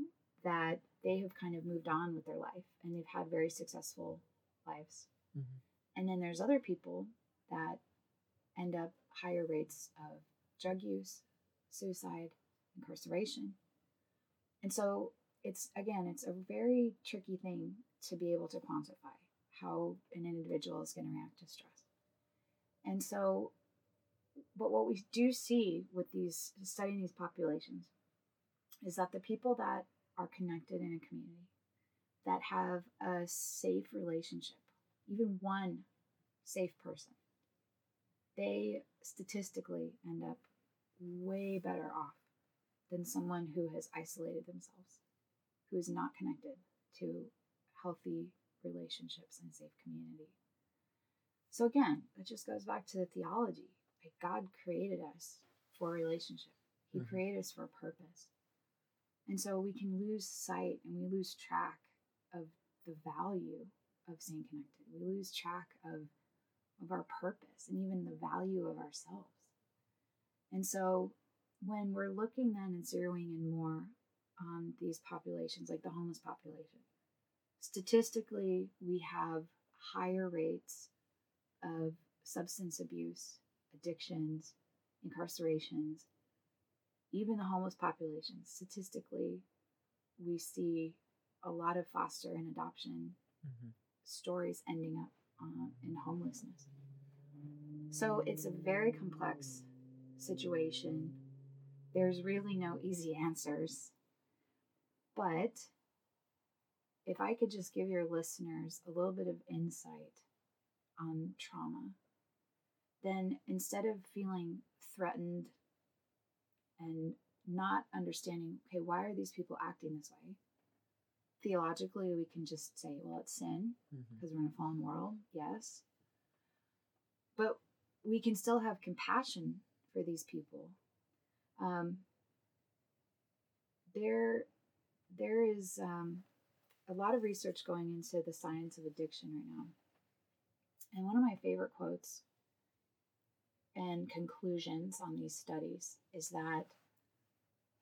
that they have kind of moved on with their life and they've had very successful lives. Mm-hmm. And then there's other people that end up higher rates of drug use, suicide, incarceration. And so it's, again, it's a very tricky thing to be able to quantify how an individual is going to react to stress. And so, but what we do see with these, studying these populations, is that the people that are connected in a community, that have a safe relationship, even one safe person, they statistically end up way better off than someone who has isolated themselves, who is not connected to healthy relationships and safe community. So again, it just goes back to the theology. Like, God created us for relationship. He mm-hmm. created us for a purpose. And so we can lose sight and we lose track of the value of staying connected. We lose track of of our purpose and even the value of ourselves. And so when we're looking then and zeroing in more on these populations, like the homeless population, statistically, we have higher rates of substance abuse, addictions, incarcerations, even the homeless population. Statistically, we see a lot of foster and adoption mm-hmm. stories ending up uh, in homelessness. So it's a very complex situation. There's really no easy answers. But if I could just give your listeners a little bit of insight on trauma, then instead of feeling threatened and not understanding, okay, why are these people acting this way? Theologically, we can just say, well, it's sin because mm-hmm. we're in a fallen world, yes. But we can still have compassion for these people. Um, there, there is um, a lot of research going into the science of addiction right now. And one of my favorite quotes and conclusions on these studies is that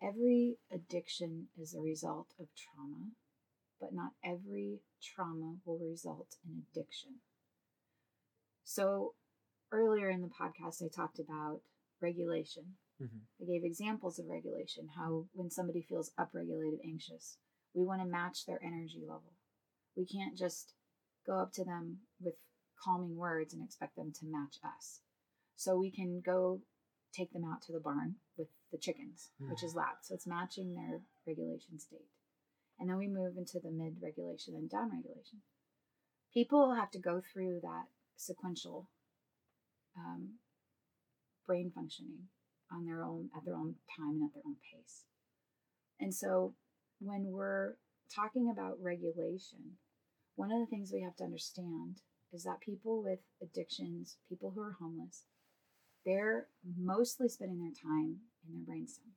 every addiction is a result of trauma, but not every trauma will result in addiction. So earlier in the podcast, I talked about regulation. Mm-hmm. I gave examples of regulation, how when somebody feels upregulated, anxious, we want to match their energy level. We can't just go up to them with calming words and expect them to match us. So we can go take them out to the barn with the chickens, mm-hmm. which is loud. So it's matching their regulation state. And then we move into the mid-regulation and down-regulation. People have to go through that sequential um, brain functioning on their own, at their own time and at their own pace. And so when we're talking about regulation, one of the things we have to understand is that people with addictions, people who are homeless, they're mostly spending their time in their brainstem,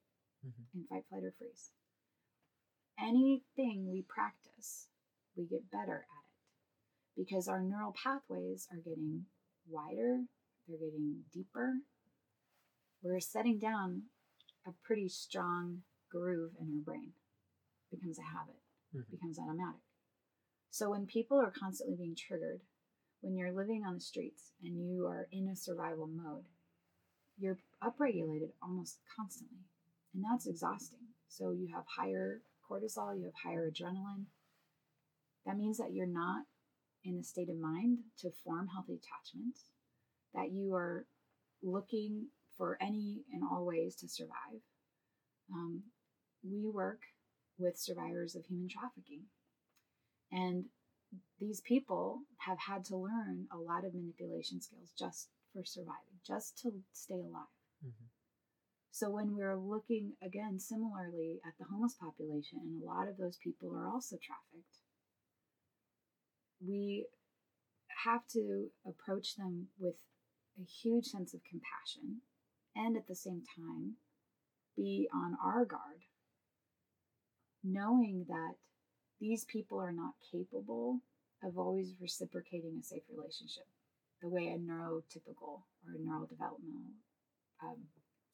mm-hmm. in fight, flight, or freeze. Anything we practice, we get better at it because our neural pathways are getting wider, they're getting deeper. We're setting down a pretty strong groove in our brain. It becomes a habit, mm-hmm. becomes automatic. So when people are constantly being triggered, when you're living on the streets and you are in a survival mode, you're upregulated almost constantly, and that's exhausting. So you have higher cortisol, you have higher adrenaline. That means that you're not in the state of mind to form healthy attachments, that you are looking for any and all ways to survive. Um, we work with survivors of human trafficking, and these people have had to learn a lot of manipulation skills just for surviving, just to stay alive. Mm-hmm. So when we're looking, again, similarly at the homeless population, and a lot of those people are also trafficked, we have to approach them with a huge sense of compassion and at the same time be on our guard, knowing that these people are not capable of always reciprocating a safe relationship the way a neurotypical or a neurodevelopmental um,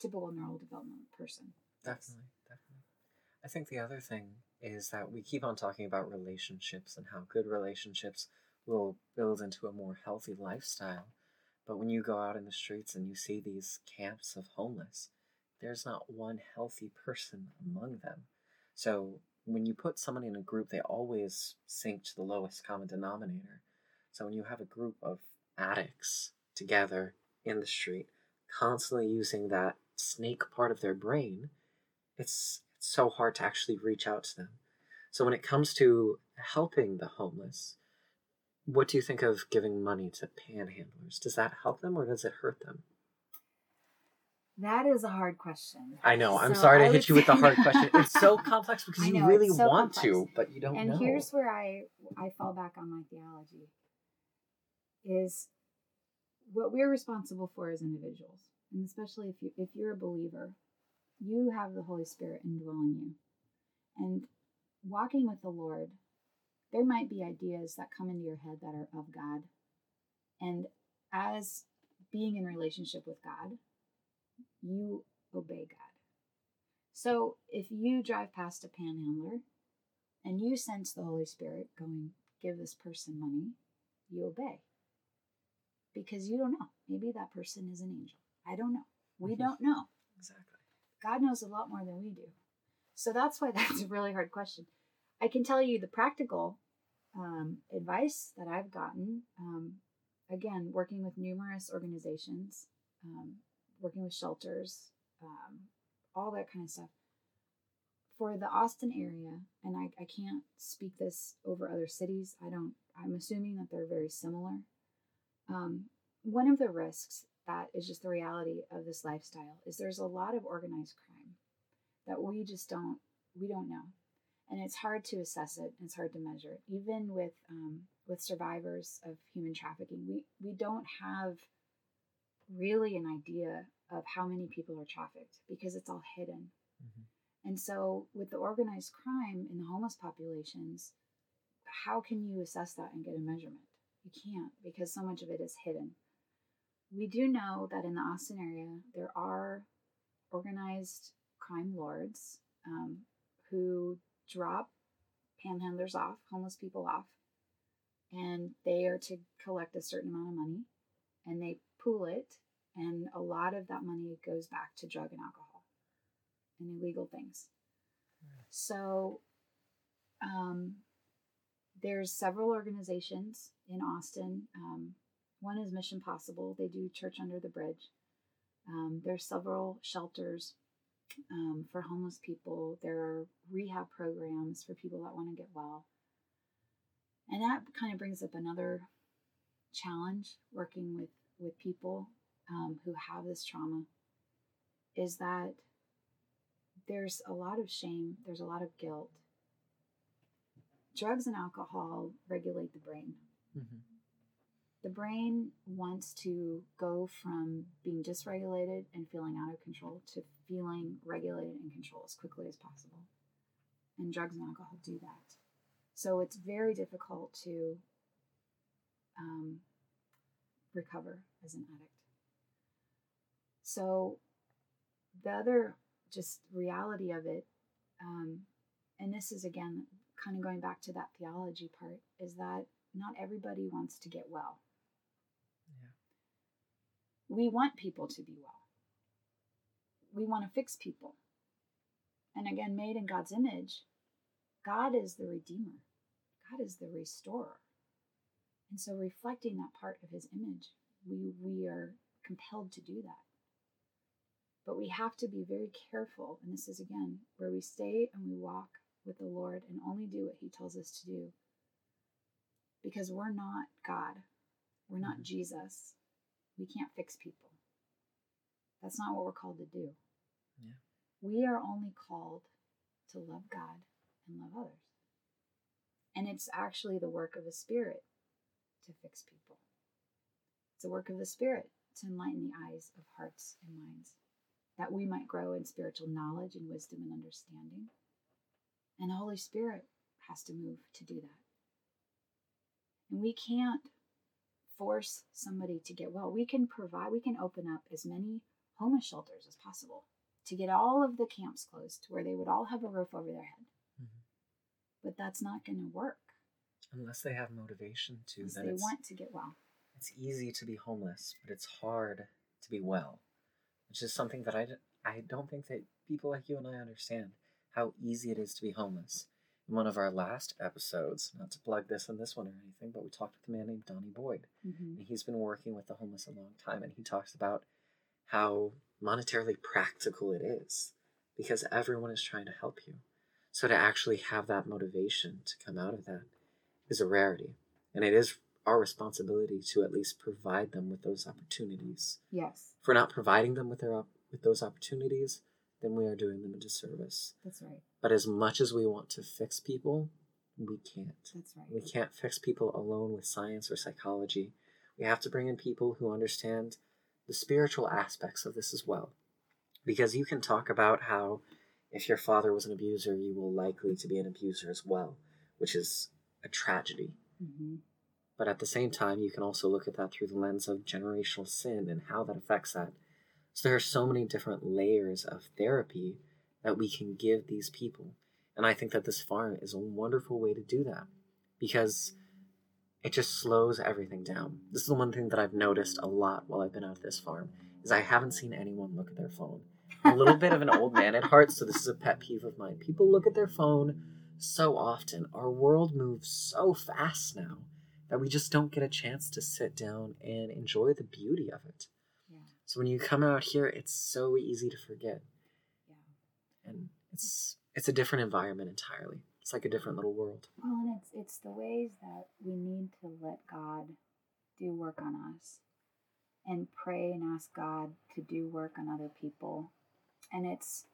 typical neural development person. Definitely, definitely. I think the other thing is that we keep on talking about relationships and how good relationships will build into a more healthy lifestyle. But when you go out in the streets and you see these camps of homeless, there's not one healthy person among them. So when you put someone in a group, they always sink to the lowest common denominator. So when you have a group of addicts together in the street, constantly using that snake part of their brain, it's, it's so hard to actually reach out to them. So when it comes to helping the homeless, what do you think of giving money to panhandlers? Does that help them or does it hurt them? That is a hard question. I know. I'm so sorry to hit you with the hard question. It's so complex because know, you really so want complex. to, but you don't and know. And here's where I, I fall back on my theology is what we're responsible for as individuals, and especially if you if you're a believer, you have the Holy Spirit indwelling you. And walking with the Lord, there might be ideas that come into your head that are of God. And as being in relationship with God, you obey God. So if you drive past a panhandler and you sense the Holy Spirit going, give this person money, you obey. Because you don't know. Maybe that person is an angel. I don't know. We mm-hmm. don't know. Exactly. God knows a lot more than we do. So that's why that's a really hard question. I can tell you the practical um, advice that I've gotten, um, again, working with numerous organizations, um, working with shelters, um, all that kind of stuff. For the Austin area, and I, I can't speak this over other cities, I don't, I'm assuming that they're very similar. Um, one of the risks that is just the reality of this lifestyle is there's a lot of organized crime that we just don't, we don't know. And it's hard to assess it. And it's hard to measure it. Even with, um, with survivors of human trafficking, we, we don't have really an idea of how many people are trafficked because it's all hidden. Mm-hmm. And so with the organized crime in the homeless populations, how can you assess that and get a measurement? You can't, because so much of it is hidden. We do know that in the Austin area, there are organized crime lords um, who drop panhandlers off, homeless people off, and they are to collect a certain amount of money, and they pool it, and a lot of that money goes back to drug and alcohol and illegal things. Yeah. So um, there's several organizations in Austin. Um, one is Mission Possible. They do Church Under the Bridge. Um, there's several shelters Um, for homeless people. There are rehab programs for people that want to get well. And that kind of brings up another challenge working with, with people um, who have this trauma, is that there's a lot of shame. There's a lot of guilt. Drugs and alcohol regulate the brain. Mm-hmm. The brain wants to go from being dysregulated and feeling out of control to feeling regulated and controlled as quickly as possible. And drugs and alcohol do that. So it's very difficult to um, recover as an addict. So the other just reality of it, um, and this is, again, kind of going back to that theology part, is that not everybody wants to get well. We want people to be well. We want to fix people. And again, made in God's image, God is the redeemer. God is the restorer. And so reflecting that part of his image, we, we are compelled to do that. But we have to be very careful. And this is, again, where we stay and we walk with the Lord and only do what he tells us to do. Because we're not God. We're not Jesus. We can't fix people. That's not what we're called to do. Yeah. We are only called to love God and love others. And it's actually the work of the Spirit to fix people. It's the work of the Spirit to enlighten the eyes of hearts and minds, that we might grow in spiritual knowledge and wisdom and understanding. And the Holy Spirit has to move to do that. And we can't force somebody to get well. We can provide, we can open up as many homeless shelters as possible to get all of the camps closed where they would all have a roof over their head. Mm-hmm. But that's not going to work. Unless they have motivation to. Unless that they want to get well. It's easy to be homeless, but it's hard to be well, which is something that I, I don't think that people like you and I understand, how easy it is to be homeless. In one of our last episodes, not to plug this and this one or anything, but we talked with a man named Donnie Boyd. Mm-hmm. And he's been working with the homeless a long time. And he talks about how monetarily practical it is because everyone is trying to help you. So to actually have that motivation to come out of that is a rarity. And it is our responsibility to at least provide them with those opportunities. Yes. If we're not providing them with their with those opportunities, then we are doing them a disservice. That's right. But as much as we want to fix people, we can't. That's right. We can't fix people alone with science or psychology. We have to bring in people who understand the spiritual aspects of this as well. Because you can talk about how if your father was an abuser, you will likely to be an abuser as well, which is a tragedy. Mm-hmm. But at the same time, you can also look at that through the lens of generational sin and how that affects that. So there are so many different layers of therapy that we can give these people. And I think that this farm is a wonderful way to do that because it just slows everything down. This is the one thing that I've noticed a lot while I've been out at this farm is I haven't seen anyone look at their phone. I'm a little bit of an old man at heart, so this is a pet peeve of mine. People look at their phone so often. Our world moves so fast now that we just don't get a chance to sit down and enjoy the beauty of it. Yeah. So when you come out here, it's so easy to forget. Yeah. And it's it's a different environment entirely. It's like a different little world. Well, and it's, it's the ways that we need to let God do work on us and pray and ask God to do work on other people. And it's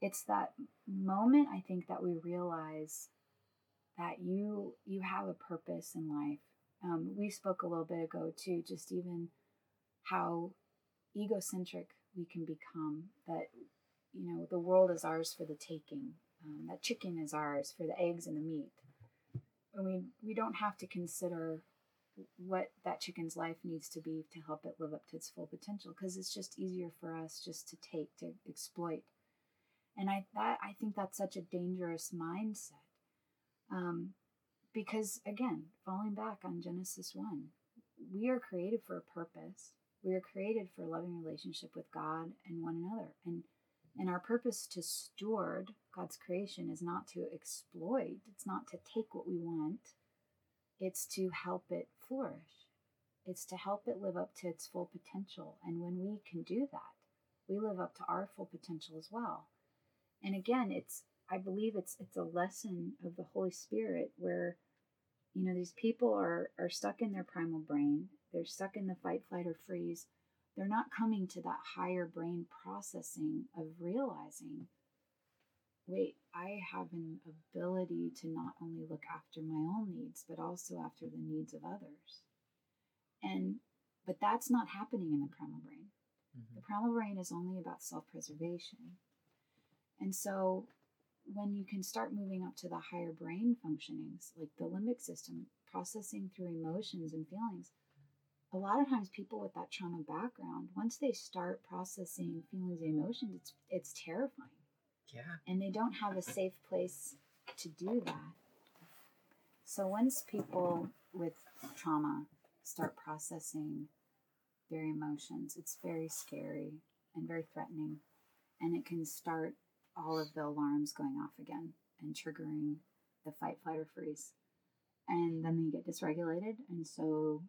it's that moment, I think, that we realize that you you have a purpose in life. Um, we spoke a little bit ago, too, just even how egocentric we can become, that, you know, the world is ours for the taking. Um, that chicken is ours for the eggs and the meat. And we, we don't have to consider what that chicken's life needs to be to help it live up to its full potential, because it's just easier for us just to take, to exploit. And I that I think that's such a dangerous mindset. Um, because, again, falling back on Genesis one, we are created for a purpose. We are created for a loving relationship with God and one another. And And our purpose to steward God's creation is not to exploit. It's not to take what we want. It's to help it flourish. It's to help it live up to its full potential. And when we can do that, we live up to our full potential as well. And again, it's I believe it's it's a lesson of the Holy Spirit where, you know, these people are are stuck in their primal brain. They're stuck in the fight, flight, or freeze. They're not coming to that higher brain processing of realizing, wait, I have an ability to not only look after my own needs, but also after the needs of others. And, but that's not happening in the primal brain. Mm-hmm. The primal brain is only about self-preservation. And so when you can start moving up to the higher brain functionings, like the limbic system, processing through emotions and feelings, a lot of times people with that trauma background, once they start processing feelings and emotions, it's it's terrifying. Yeah. And they don't have a safe place to do that. So once people with trauma start processing their emotions, it's very scary and very threatening. And it can start all of the alarms going off again and triggering the fight, flight, or freeze. And then they get dysregulated. And so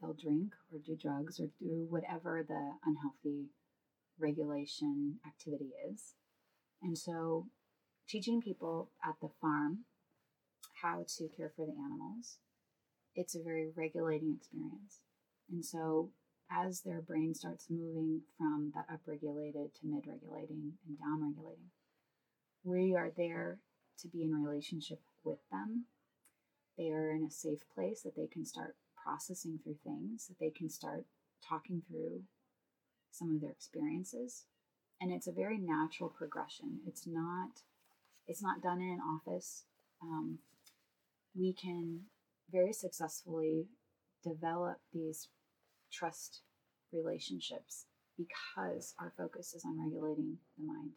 they'll drink or do drugs or do whatever the unhealthy regulation activity is. And so teaching people at the farm how to care for the animals, it's a very regulating experience. And so as their brain starts moving from that upregulated to mid-regulating and down-regulating, we are there to be in relationship with them. They are in a safe place that they can start processing through things, that they can start talking through some of their experiences. And it's a very natural progression. It's not it's not done in an office. Um, we can very successfully develop these trust relationships because our focus is on regulating the mind.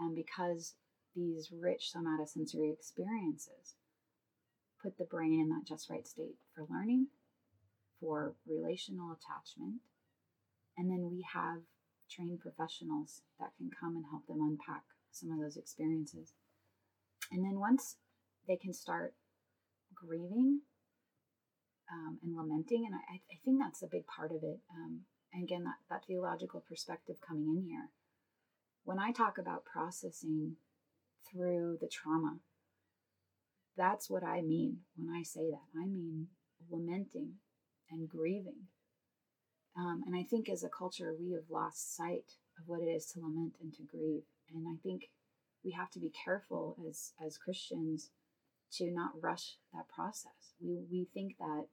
And because these rich somatosensory experiences put the brain in that just right state for learning, for relational attachment. And then we have trained professionals that can come and help them unpack some of those experiences. And then once they can start grieving um, and lamenting, and I, I think that's a big part of it. Um, and again, that, that theological perspective coming in here. When I talk about processing through the trauma, that's what I mean when I say that. I mean lamenting and grieving. Um, and I think as a culture, we have lost sight of what it is to lament and to grieve. And I think we have to be careful as, as Christians to not rush that process. We we think that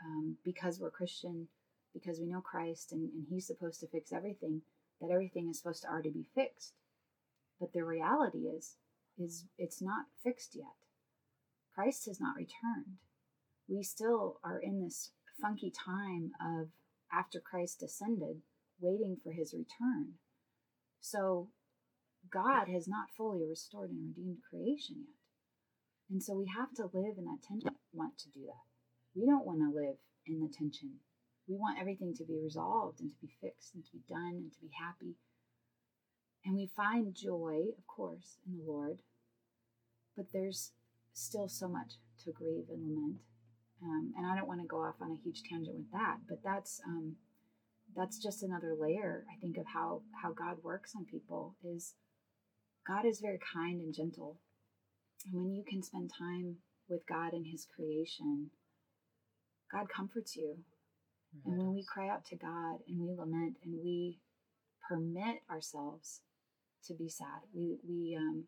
um, because we're Christian, because we know Christ and, and he's supposed to fix everything, that everything is supposed to already be fixed. But the reality is, is it's not fixed yet. Christ has not returned. we still are in this funky time of after Christ descended, waiting for his return. So God has not fully restored and redeemed creation yet. And so we have to live in that tension. We want to do that. We don't want to live in the tension. We want everything to be resolved and to be fixed and to be done and to be happy. And we find joy, of course, in the Lord. But there's still so much to grieve and lament. Um, and I don't want to go off on a huge tangent with that. But that's um, that's just another layer, I think, of how, how God works on people is God is very kind and gentle. And when you can spend time with God and his creation, God comforts you. Right. And when we cry out to God and we lament and we permit ourselves to be sad, we we um,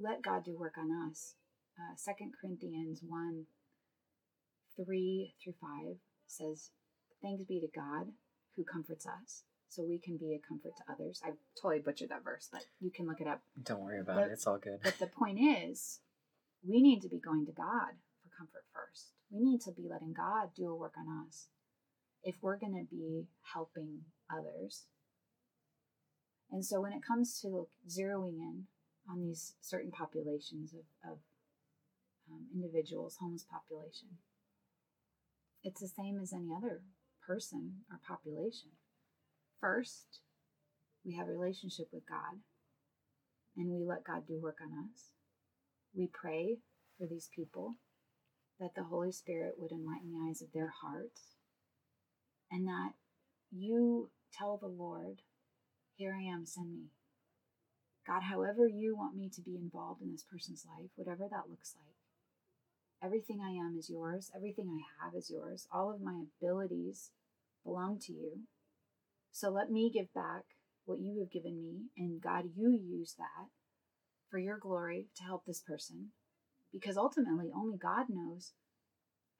let God do work on us. Uh, Second Corinthians one, three through five says, "Thanks be to God who comforts us." So we can be a comfort to others. I totally butchered that verse, but you can look it up. Don't worry about but, it. It's all good. But the point is, we need to be going to God for comfort first. We need to be letting God do a work on us if we're going to be helping others. And so when it comes to look, zeroing in on these certain populations of, of um, individuals, homeless population, it's the same as any other person or population. First, we have a relationship with God, and we let God do work on us. We pray for these people that the Holy Spirit would enlighten the eyes of their hearts, and that you tell the Lord, "Here I am, send me. God, however you want me to be involved in this person's life, whatever that looks like, everything I am is yours, everything I have is yours, all of my abilities belong to you. So let me give back what you have given me, and God, you use that for your glory to help this person," because ultimately only God knows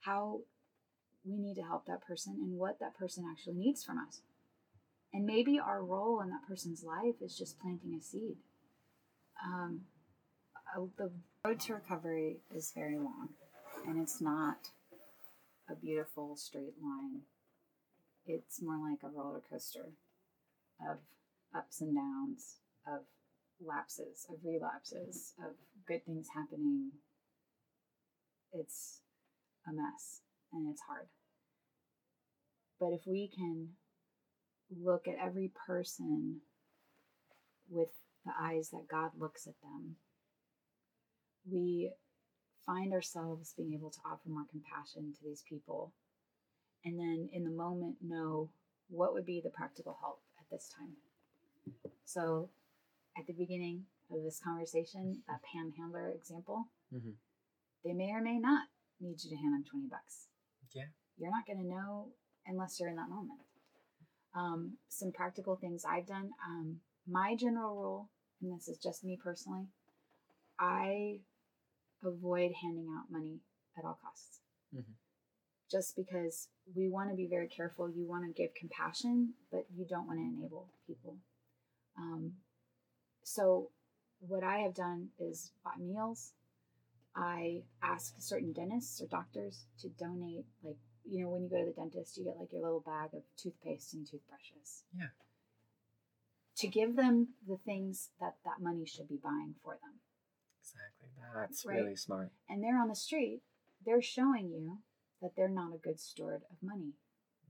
how we need to help that person and what that person actually needs from us. And maybe our role in that person's life is just planting a seed. Um, the road to recovery is very long, and it's not a beautiful straight line. It's more like a roller coaster of ups and downs, of lapses, of relapses, of good things happening. It's a mess, and it's hard. But if we can look at every person with the eyes that God looks at them, we find ourselves being able to offer more compassion to these people. And then in the moment, know what would be the practical help at this time. So at the beginning of this conversation, that panhandler example, mm-hmm. they may or may not need you to hand them twenty bucks. Yeah. You're not going to know unless you're in that moment. Um, some practical things I've done. Um, my general rule, and this is just me personally, I avoid handing out money at all costs. Mm-hmm. Just because we want to be very careful. You want to give compassion, but you don't want to enable people. Um, so what I have done is bought meals. I ask certain dentists or doctors to donate, like, you know, when you go to the dentist, you get like your little bag of toothpaste and toothbrushes. Yeah. To give them the things that that money should be buying for them. Exactly. That's right? Really smart. And they're on the street. They're showing you that they're not a good steward of money.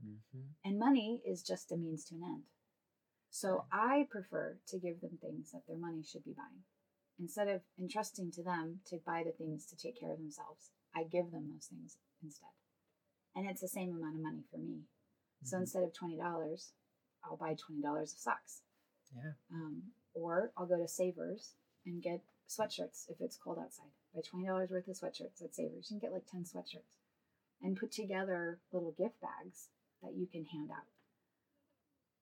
Mm-hmm. And money is just a means to an end. So right. I prefer to give them things that their money should be buying. Instead of entrusting to them to buy the things to take care of themselves, I give them those things instead. And it's the same amount of money for me. Mm-hmm. So instead of twenty dollars, I'll buy twenty dollars of socks. Yeah. Um, or I'll go to Savers and get sweatshirts if it's cold outside. Buy twenty dollars worth of sweatshirts at Savers. You can get like ten sweatshirts. And put together little gift bags that you can hand out.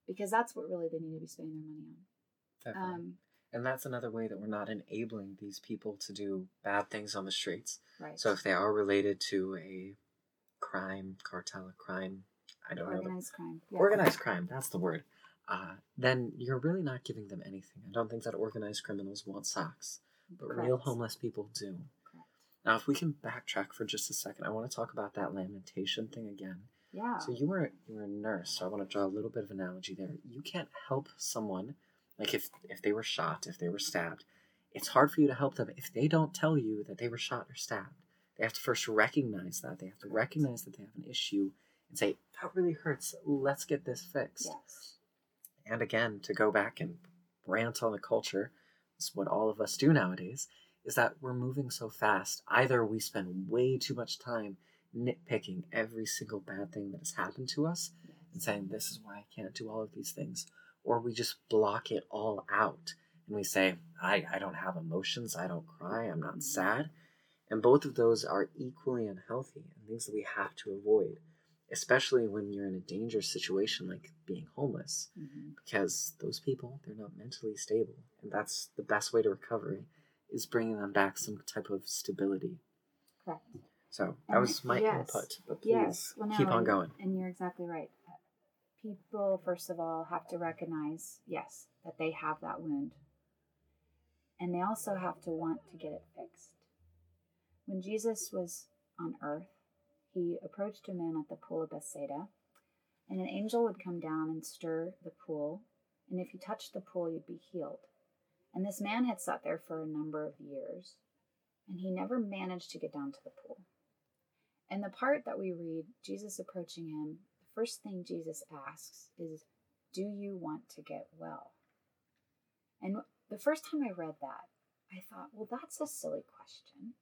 Because that's what really they need to be spending their money on. Definitely. Um, and that's another way that we're not enabling these people to do bad things on the streets. Right. So if they are related to a crime, cartel, a crime, I don't organized know. Organized crime. Yeah. Organized crime, that's the word. Uh, then you're really not giving them anything. I don't think that organized criminals want socks. But correct. Real homeless people do. Now, if we can backtrack for just a second, I want to talk about that lamentation thing again. Yeah. So you were you were a nurse, so I want to draw a little bit of analogy there. You can't help someone, like if, if they were shot, if they were stabbed, it's hard for you to help them if they don't tell you that they were shot or stabbed. They have to first recognize that. They have to recognize that they have an issue and say, that really hurts. Let's get this fixed. Yes. And again, to go back and rant on the culture, is what all of us do nowadays, is that we're moving so fast. Either we spend way too much time nitpicking every single bad thing that has happened to us and saying, this is why I can't do all of these things. Or we just block it all out. And we say, I, I don't have emotions. I don't cry. I'm not sad. And both of those are equally unhealthy and things that we have to avoid, especially when you're in a dangerous situation like being homeless, mm-hmm. because those people, they're not mentally stable. And that's the best way to recovery, is bringing them back some type of stability. Correct. So that and was my yes, input, but please yes. well, no, keep on and, going. And you're exactly right. People, first of all, have to recognize, yes, that they have that wound. And they also have to want to get it fixed. When Jesus was on earth, he approached a man at the pool of Bethesda, and an angel would come down and stir the pool, and if you touched the pool, you'd be healed. And this man had sat there for a number of years, and he never managed to get down to the pool. And the part that we read, Jesus approaching him, the first thing Jesus asks is, do you want to get well? And the first time I read that, I thought, well, that's a silly question.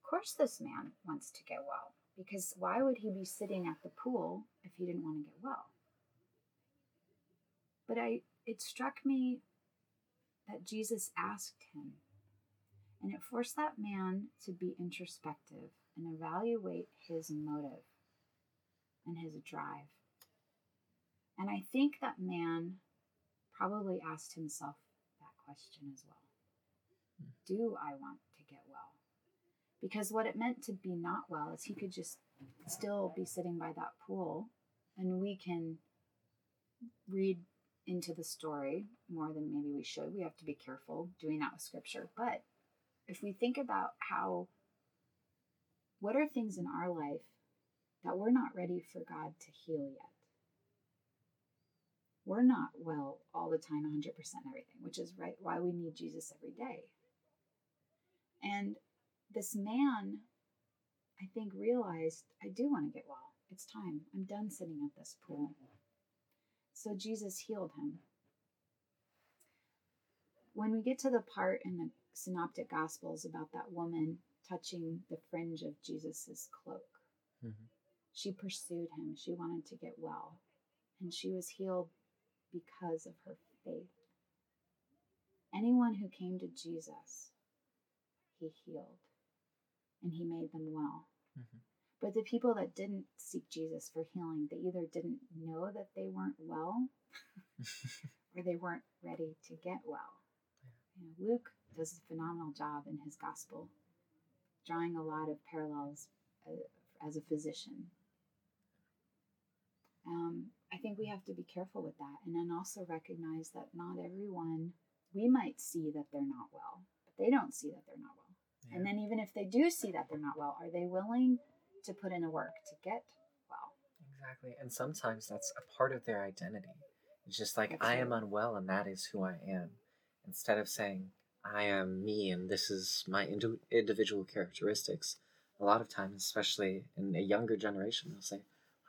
Of course this man wants to get well, because why would he be sitting at the pool if he didn't want to get well? But I it struck me that Jesus asked him, and it forced that man to be introspective and evaluate his motive and his drive. And I think that man probably asked himself that question as well. Do I want to get well? Because what it meant to be not well is he could just still be sitting by that pool, and we can read into the story more than maybe we should. We have to be careful doing that with scripture. But if we think about how, what are things in our life that we're not ready for God to heal yet? We're not well all the time, one hundred percent everything, which is right why we need Jesus every day. And this man, I think, realized, I do want to get well. It's time. I'm done sitting at this pool. So Jesus healed him. When we get to the part in the Synoptic Gospels about that woman touching the fringe of Jesus's cloak, mm-hmm. she pursued him. She wanted to get well. And she was healed because of her faith. Anyone who came to Jesus, he healed. And he made them well. Mm-hmm. But the people that didn't seek Jesus for healing, they either didn't know that they weren't well or they weren't ready to get well. You know, Luke does a phenomenal job in his gospel, drawing a lot of parallels uh, as a physician. Um, I think we have to be careful with that. And then also recognize that not everyone, we might see that they're not well, but they don't see that they're not well. And then even if they do see that they're not well, are they willing to put in the work to get well? Exactly. And sometimes that's a part of their identity. It's just like, that's I right. am unwell and that is who I am. Instead of saying, I am me and this is my ind- individual characteristics. A lot of times, especially in a younger generation, they'll say,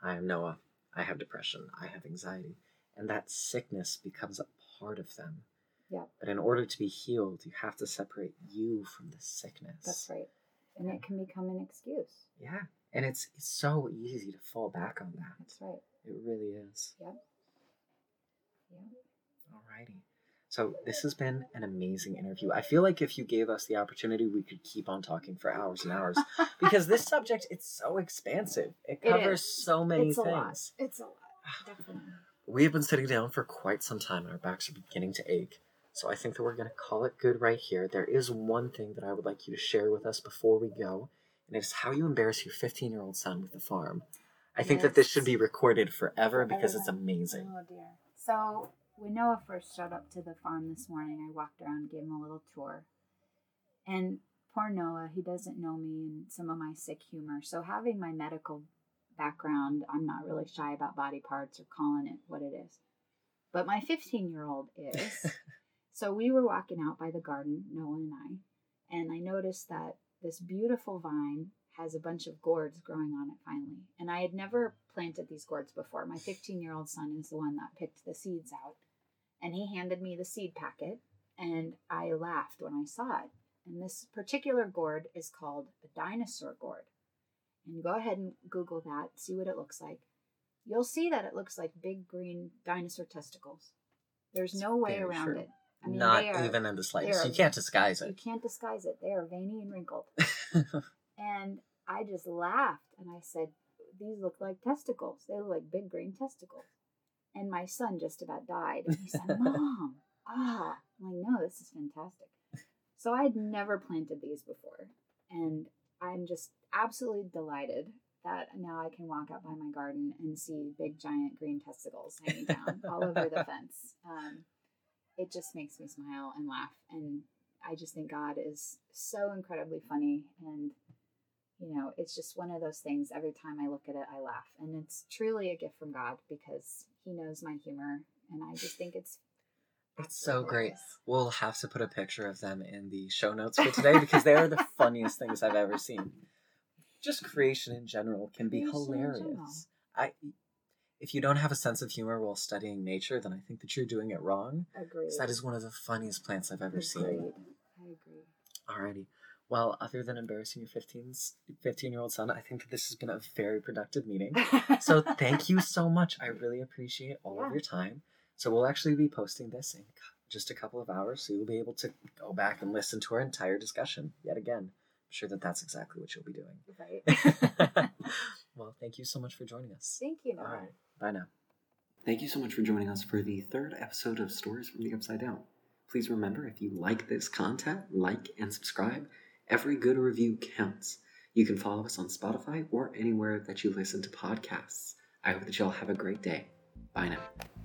I am Noah. I have depression. I have anxiety. And that sickness becomes a part of them. Yeah. But in order to be healed, you have to separate you from the sickness. That's right. And yeah. it can become an excuse. Yeah. And it's it's so easy to fall back on that. That's right. It really is. Yep. Yeah. yeah. Alrighty. So this has been an amazing interview. I feel like if you gave us the opportunity, we could keep on talking for hours and hours. Because this subject, it's so expansive. It covers it so many it's things. A lot. It's a lot. Definitely. We have been sitting down for quite some time and our backs are beginning to ache. So I think that we're going to call it good right here. There is one thing that I would like you to share with us before we go, and it's how you embarrass your fifteen-year-old son with the farm. I think yes. that this should be recorded forever because it's amazing. Oh, dear. So when Noah first showed up to the farm this morning, I walked around, gave him a little tour. And poor Noah, he doesn't know me and some of my sick humor. So having my medical background, I'm not really shy about body parts or calling it what it is. But my fifteen-year-old is. So we were walking out by the garden, Noah and I, and I noticed that this beautiful vine has a bunch of gourds growing on it finally. And I had never planted these gourds before. My fifteen-year-old son is the one that picked the seeds out. And he handed me the seed packet, and I laughed when I saw it. And this particular gourd is called a dinosaur gourd. And go ahead and Google that, see what it looks like. You'll see that it looks like big green dinosaur testicles. There's no way around true. it. I mean, Not are, even in the slightest. You can't disguise it. You can't disguise it. They are veiny and wrinkled. And I just laughed, and I said, these look like testicles. They look like big green testicles. And my son just about died. And he said, Mom, ah. I'm like, no, this is fantastic. So I had never planted these before. And I'm just absolutely delighted that now I can walk out by my garden and see big, giant green testicles hanging down all over the fence. Um, it just makes me smile and laugh. And I just think God is so incredibly funny. And, you know, it's just one of those things. Every time I look at it, I laugh. And it's truly a gift from God because he knows my humor. And I just think it's It's so great. We'll have to put a picture of them in the show notes for today because they are the funniest things I've ever seen. Just creation in general can be hilarious. I, if you don't have a sense of humor while studying nature, then I think that you're doing it wrong. Agreed. That is one of the funniest plants I've ever Agreed. seen. I agree. Alrighty. Well, other than embarrassing your fifteen-year-old son, I think that this has been a very productive meeting. So thank you so much. I really appreciate all yeah. of your time. So we'll actually be posting this in just a couple of hours, so you'll be able to go back and listen to our entire discussion yet again. I'm sure that that's exactly what you'll be doing. Right. Well, thank you so much for joining us. Thank you. All right. Bye now. Thank you so much for joining us for the third episode of Stories from the Upside Down. Please remember, if you like this content, like and subscribe. Every good review counts. You can follow us on Spotify or anywhere that you listen to podcasts. I hope that y'all have a great day. Bye now.